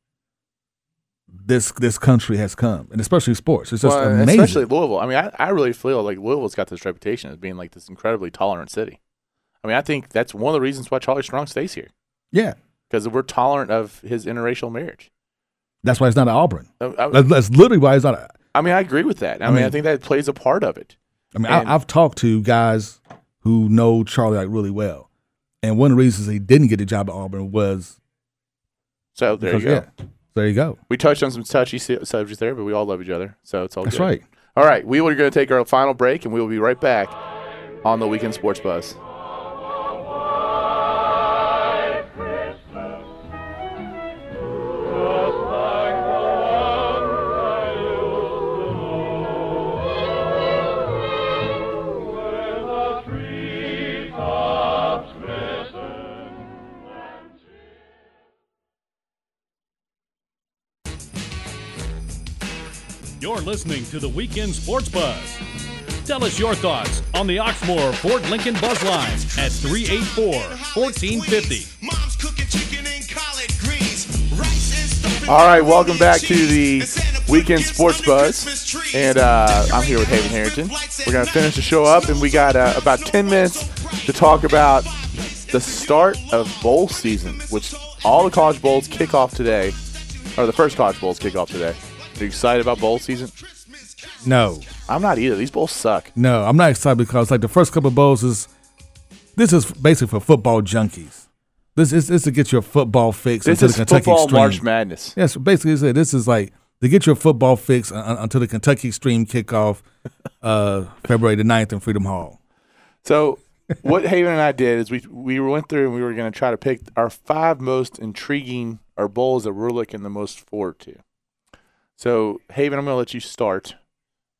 this this country has come, and especially sports. It's just well, amazing. Especially Louisville. I mean, I, I really feel like Louisville's got this reputation as being like this incredibly tolerant city. I mean, I think that's one of the reasons why Charlie Strong stays here. Yeah. Because we're tolerant of his interracial marriage. That's why it's not at Auburn. I, I, that's literally why it's not at, I mean, I agree with that. I, I mean, mean, I think that plays a part of it. I mean, and, I, I've talked to guys who know Charlie like really well, and one of the reasons he didn't get the job at Auburn was. So there because, you go. Yeah, there you go. We touched on some touchy subjects there, but we all love each other, so it's all that's good. That's right. All right, we are going to take our final break, and we will be right back on the Weekend Sports Buzz. You're listening to the Weekend Sports Buzz. Tell us your thoughts on the Oxmoor Fort Lincoln Buzz Line at three eight four, one four five zero. All right, welcome back to the Weekend Sports Buzz. And uh, I'm here with Haven Harrington. We're going to finish the show up, and we got uh, about ten minutes to talk about the start of bowl season, which all the college bowls kick off today, or the first college bowls kick off today. Are you excited about bowl season? No. I'm not either. These bowls suck. No, I'm not excited because, like, the first couple of bowls is – this is basically for football junkies. This is this to get your football fix this until the Kentucky extreme. This is football March Madness. Yes, yeah, so basically this is, like, to get your football fix until the Kentucky extreme kickoff uh, February the ninth in Freedom Hall. So what Haven and I did is we, we went through and we were going to try to pick our five most intriguing – our bowls that we're looking the most forward to. So, Haven, I'm going to let you start,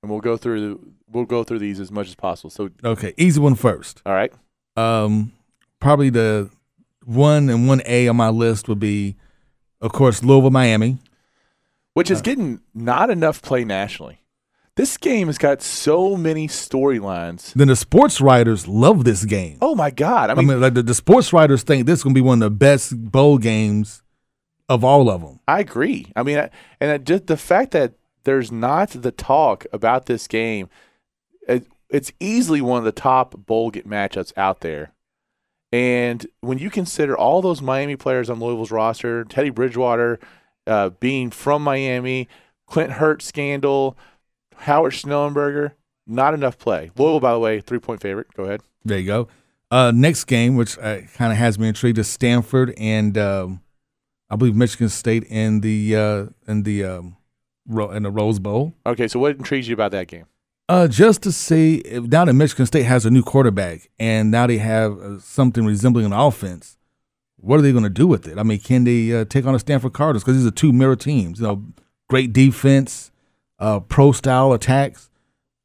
and we'll go through we'll go through these as much as possible. So, okay, easy one first. All right. Um, probably the one and one A on my list would be, of course, Louisville, Miami, which is uh, getting not enough play nationally. This game has got so many storylines. Then the sports writers love this game. Oh my God! I mean, I mean like the, the sports writers think this is going to be one of the best bowl games of all of them. I agree. I mean, I, and I just the fact that there's not the talk about this game, it, it's easily one of the top bowl get matchups out there. And when you consider all those Miami players on Louisville's roster, Teddy Bridgewater uh, being from Miami, Clint Hurtt scandal, Howard Schnellenberger, not enough play. Louisville, by the way, three-point favorite. Go ahead. There you go. Uh, next game, which uh, kind of has me intrigued, is Stanford and um, – I believe Michigan State in the uh, in the um, ro- in the Rose Bowl. Okay, so what intrigues you about that game? Uh, just to see if, now that Michigan State has a new quarterback and now they have uh, something resembling an offense, what are they going to do with it? I mean, can they uh, take on the Stanford Cardinals? Because these are two mirror teams. You know, great defense, uh, pro style attacks.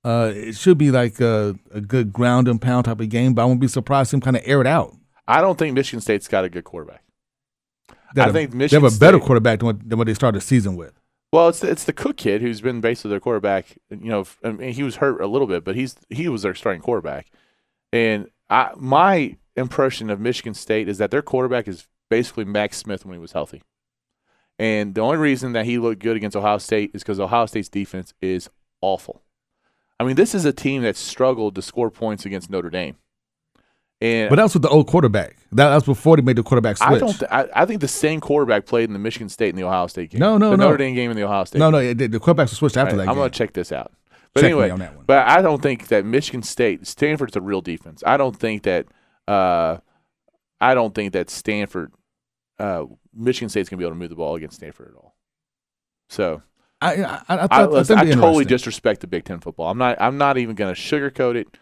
Uh, it should be like a, a good ground and pound type of game, but I wouldn't be surprised if them kind of air it out. I don't think Michigan State's got a good quarterback. I a, think Michigan they have a better State, quarterback than what, than what they started the season with. Well, it's it's the Cook kid who's been basically their quarterback. You know, I mean, he was hurt a little bit, but he's he was their starting quarterback. And I, my impression of Michigan State is that their quarterback is basically Max Smith when he was healthy. And the only reason that he looked good against Ohio State is because Ohio State's defense is awful. I mean, this is a team that struggled to score points against Notre Dame. And but that's with the old quarterback. That, that's before they made the quarterback switch. I don't. Th- I, I think the same quarterback played in the Michigan State and the Ohio State game. No, no, the no. The Notre Dame game and the Ohio State. No, game. no. The quarterbacks were switched after right, that. I'm game. I'm going to check this out. But check anyway, me on that one. But I don't think that Michigan State, Stanford's a real defense. I don't think that. Uh, I don't think that Stanford, uh, Michigan State's going to be able to move the ball against Stanford at all. So I, I, I, I, I, I, I totally disrespect the Big Ten football. I'm not. I'm not even going to sugarcoat it.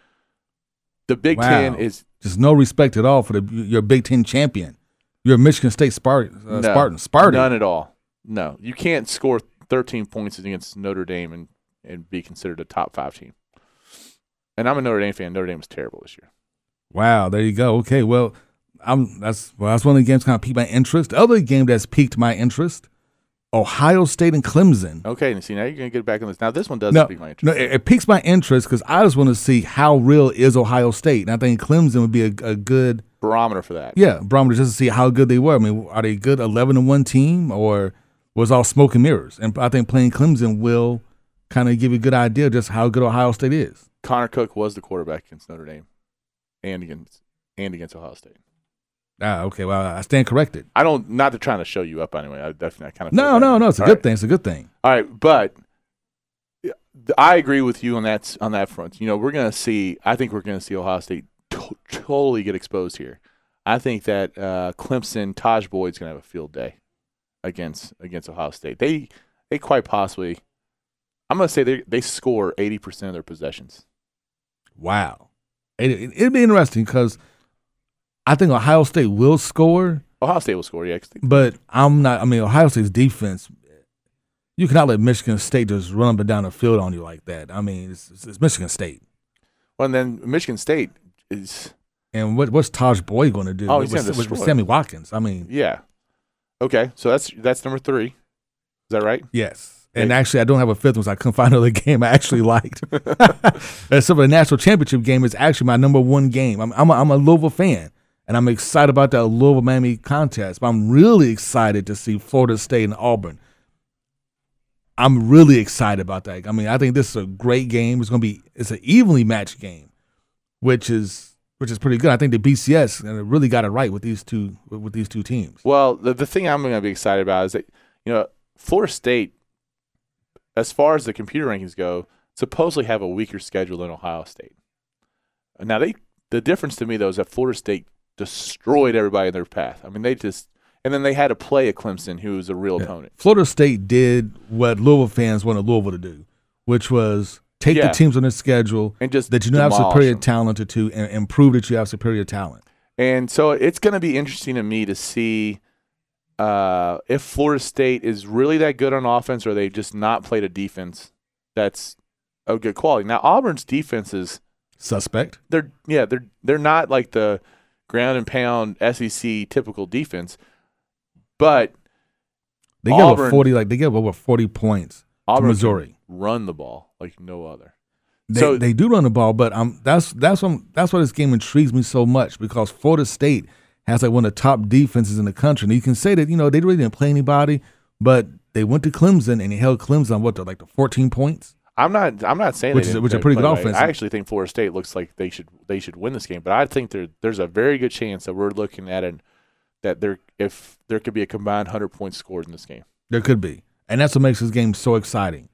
The Big wow. Ten is. Just no respect at all for the, your Big Ten champion. You're a Michigan State Spartan. Uh, no, Spartan. Spartan. None at all. No. You can't score thirteen points against Notre Dame and, and be considered a top five team. And I'm a Notre Dame fan. Notre Dame was terrible this year. Wow. There you go. Okay. Well, I'm that's well, that's one of the games kind of piqued my interest. The other game that's piqued my interest, Ohio State and Clemson. Okay. And see, now you're going to get back on this. Now, this one doesn't no, pique my interest. No, it, it piques my interest because I just want to see how real is Ohio State. And I think Clemson would be a, a good barometer for that. Yeah, barometer just to see how good they were. I mean, are they a good eleven and one team or was all smoke and mirrors? And I think playing Clemson will kind of give you a good idea of just how good Ohio State is. Connor Cook was the quarterback against Notre Dame and against, and against Ohio State. Ah, okay. Well, I stand corrected. I don't. Not to trying to show you up anyway. I definitely I kind of. No, no, no. It's a good thing. It's a good thing. All right, but I agree with you on that on that front. You know, we're going to see. I think we're going to see Ohio State to- totally get exposed here. I think that uh, Clemson, Taj Boyd's going to have a field day against against Ohio State. They they quite possibly. I'm going to say they they score eighty percent of their possessions. Wow, it, it, it'd be interesting because. I think Ohio State will score. Ohio State will score, yeah. But I'm not – I mean, Ohio State's defense, you cannot let Michigan State just run up and down the field on you like that. I mean, it's, it's Michigan State. Well, and then Michigan State is – And what what's Taj Boyd going to do oh, with, with, with Sammy Watkins? I mean – Yeah. Okay, so that's that's number three. Is that right? Yes. And hey. Actually, I don't have a fifth one, so I couldn't find another game I actually liked. Except for the national championship game is actually my number one game. I'm I'm a, I'm a Louisville fan. And I'm excited about that Louisville-Miami contest. But I'm really excited to see Florida State and Auburn. I'm really excited about that. I mean, I think this is a great game. It's going to be it's an evenly matched game, which is which is pretty good. I think the B C S really got it right with these two with these two teams. Well, the the thing I'm going to be excited about is that you know Florida State, as far as the computer rankings go, supposedly have a weaker schedule than Ohio State. Now they the difference to me though is that Florida State destroyed everybody in their path. I mean, they just – and then they had to play a Clemson who was a real yeah. opponent. Florida State did what Louisville fans wanted Louisville to do, which was take yeah. the teams on their schedule and just that you know have superior them. talent to and, and prove that you have superior talent. And so it's going to be interesting to me to see uh, if Florida State is really that good on offense or they just not played a defense that's of good quality. Now, Auburn's defense is – Suspect. They're Yeah, they're they're not like the – ground and pound S E C typical defense, but they give over forty like they give over forty points to Missouri. Run the ball like no other. They, so they do run the ball, but um, that's that's what I'm, that's why this game intrigues me so much because Florida State has like one of the top defenses in the country. And you can say that you know they really didn't play anybody, but they went to Clemson and they held Clemson what to like the fourteen points. I'm not. I'm not saying which they is which is a pretty good offense. I actually think Florida State looks like they should they should win this game, but I think there there's a very good chance that we're looking at and that there if there could be a combined hundred points scored in this game. There could be, and that's what makes this game so exciting,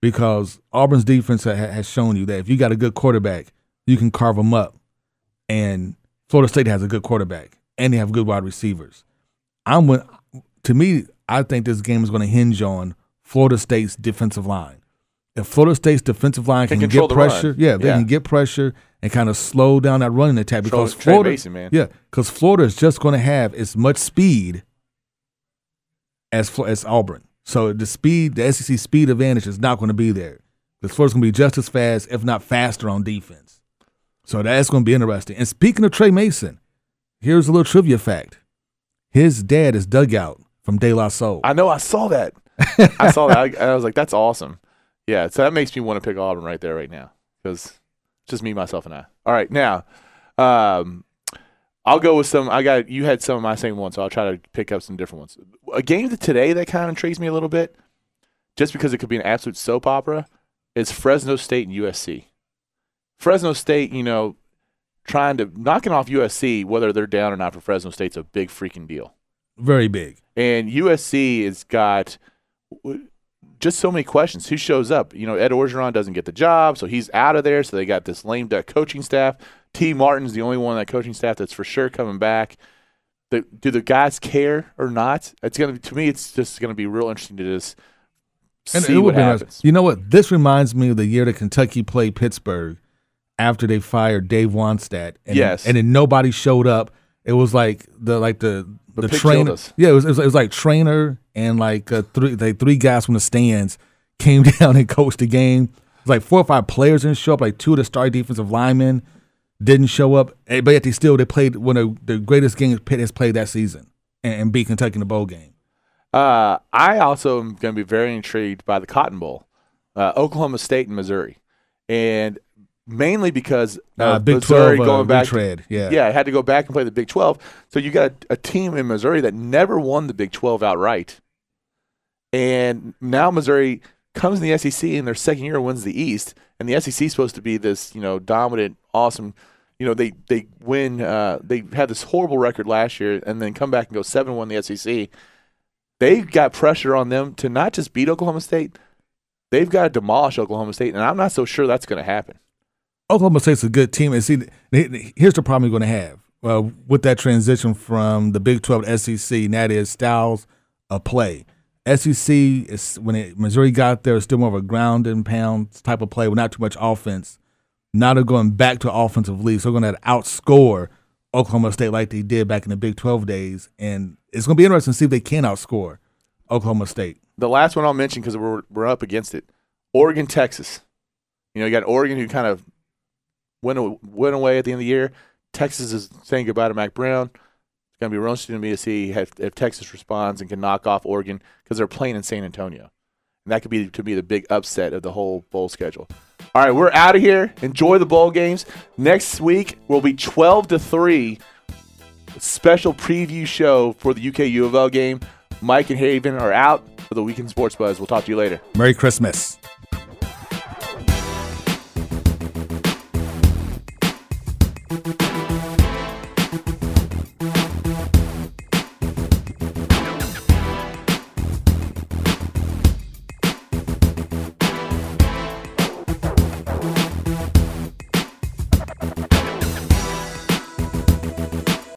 because Auburn's defense ha- has shown you that if you got a good quarterback, you can carve them up, and Florida State has a good quarterback and they have good wide receivers. I'm to me, I think this game is going to hinge on Florida State's defensive line. If Florida State's defensive line can get pressure, run. yeah, they yeah. can get pressure and kind of slow down that running attack because Trey, Florida, Trey Mason, man. yeah, because Florida is just going to have as much speed as as Auburn. So the speed, the S E C speed advantage is not going to be there. Because Florida's going to be just as fast, if not faster, on defense. So that's going to be interesting. And speaking of Trey Mason, here's a little trivia fact: his dad is Dugout from De La Soul. I know, I saw that. I saw that. I, I was like, that's awesome. Yeah, so that makes me want to pick Auburn right there right now because it's just me, myself, and I. All right, now um, I'll go with some. I got you had some of my same ones, so I'll try to pick up some different ones. A game that today that kind of intrigues me a little bit, just because it could be an absolute soap opera, is Fresno State and U S C. Fresno State, you know, trying to knocking off U S C, whether they're down or not for Fresno State's a big freaking deal. Very big. And U S C has got – just so many questions. Who shows up? You know, Ed Orgeron doesn't get the job, so he's out of there. So they got this lame duck coaching staff. T. Martin's the only one on that coaching staff that's for sure coming back. The, do the guys care or not? It's gonna to me. It's just gonna be real interesting to just and see it what happens. You know what? This reminds me of the year that Kentucky played Pittsburgh after they fired Dave Wannstedt. And yes, and then nobody showed up. It was like the like the. The, the trainer, yeah, it was, it was it was like trainer and like uh, three like three guys from the stands came down and coached the game. It was like four or five players didn't show up. Like two of the star defensive linemen didn't show up, but yet they still they played one of the greatest games Pitt has played that season and, and beat Kentucky in the bowl game. Uh, I also am going to be very intrigued by the Cotton Bowl, uh, Oklahoma State and Missouri, and mainly because uh, uh, Big Missouri twelve, uh, going back, retread. yeah, yeah, had to go back and play the Big twelve. So you got a, a team in Missouri that never won the Big twelve outright, and now Missouri comes in the S E C in their second year, wins the East, and the S E C is supposed to be this you know dominant, awesome, you know, they they win. Uh, they had this horrible record last year, and then come back and go seven one in the S E C. They've got pressure on them to not just beat Oklahoma State. They've got to demolish Oklahoma State, and I'm not so sure that's going to happen. Oklahoma State's a good team, and see, here's the problem you're going to have uh, with that transition from the Big twelve to S E C, and that is styles of play. S E C is when it, Missouri got there, it's still more of a ground and pound type of play with not too much offense. Now they're going back to offensive league, so they're going to outscore Oklahoma State like they did back in the Big twelve days, and it's going to be interesting to see if they can outscore Oklahoma State. The last one I'll mention because we're we're up against it, Oregon, Texas. You know, you got Oregon who kind of went went away at the end of the year. Texas is saying goodbye to Mac Brown. It's going to be real interesting to me to see if, if Texas responds and can knock off Oregon because they're playing in San Antonio. And that could be, to be the big upset of the whole bowl schedule. All right, we're out of here. Enjoy the bowl games. Next week will be twelve to three, special preview show for the U K U F L game. Mike and Haven are out for the Weekend Sports Buzz. We'll talk to you later. Merry Christmas. Thank you.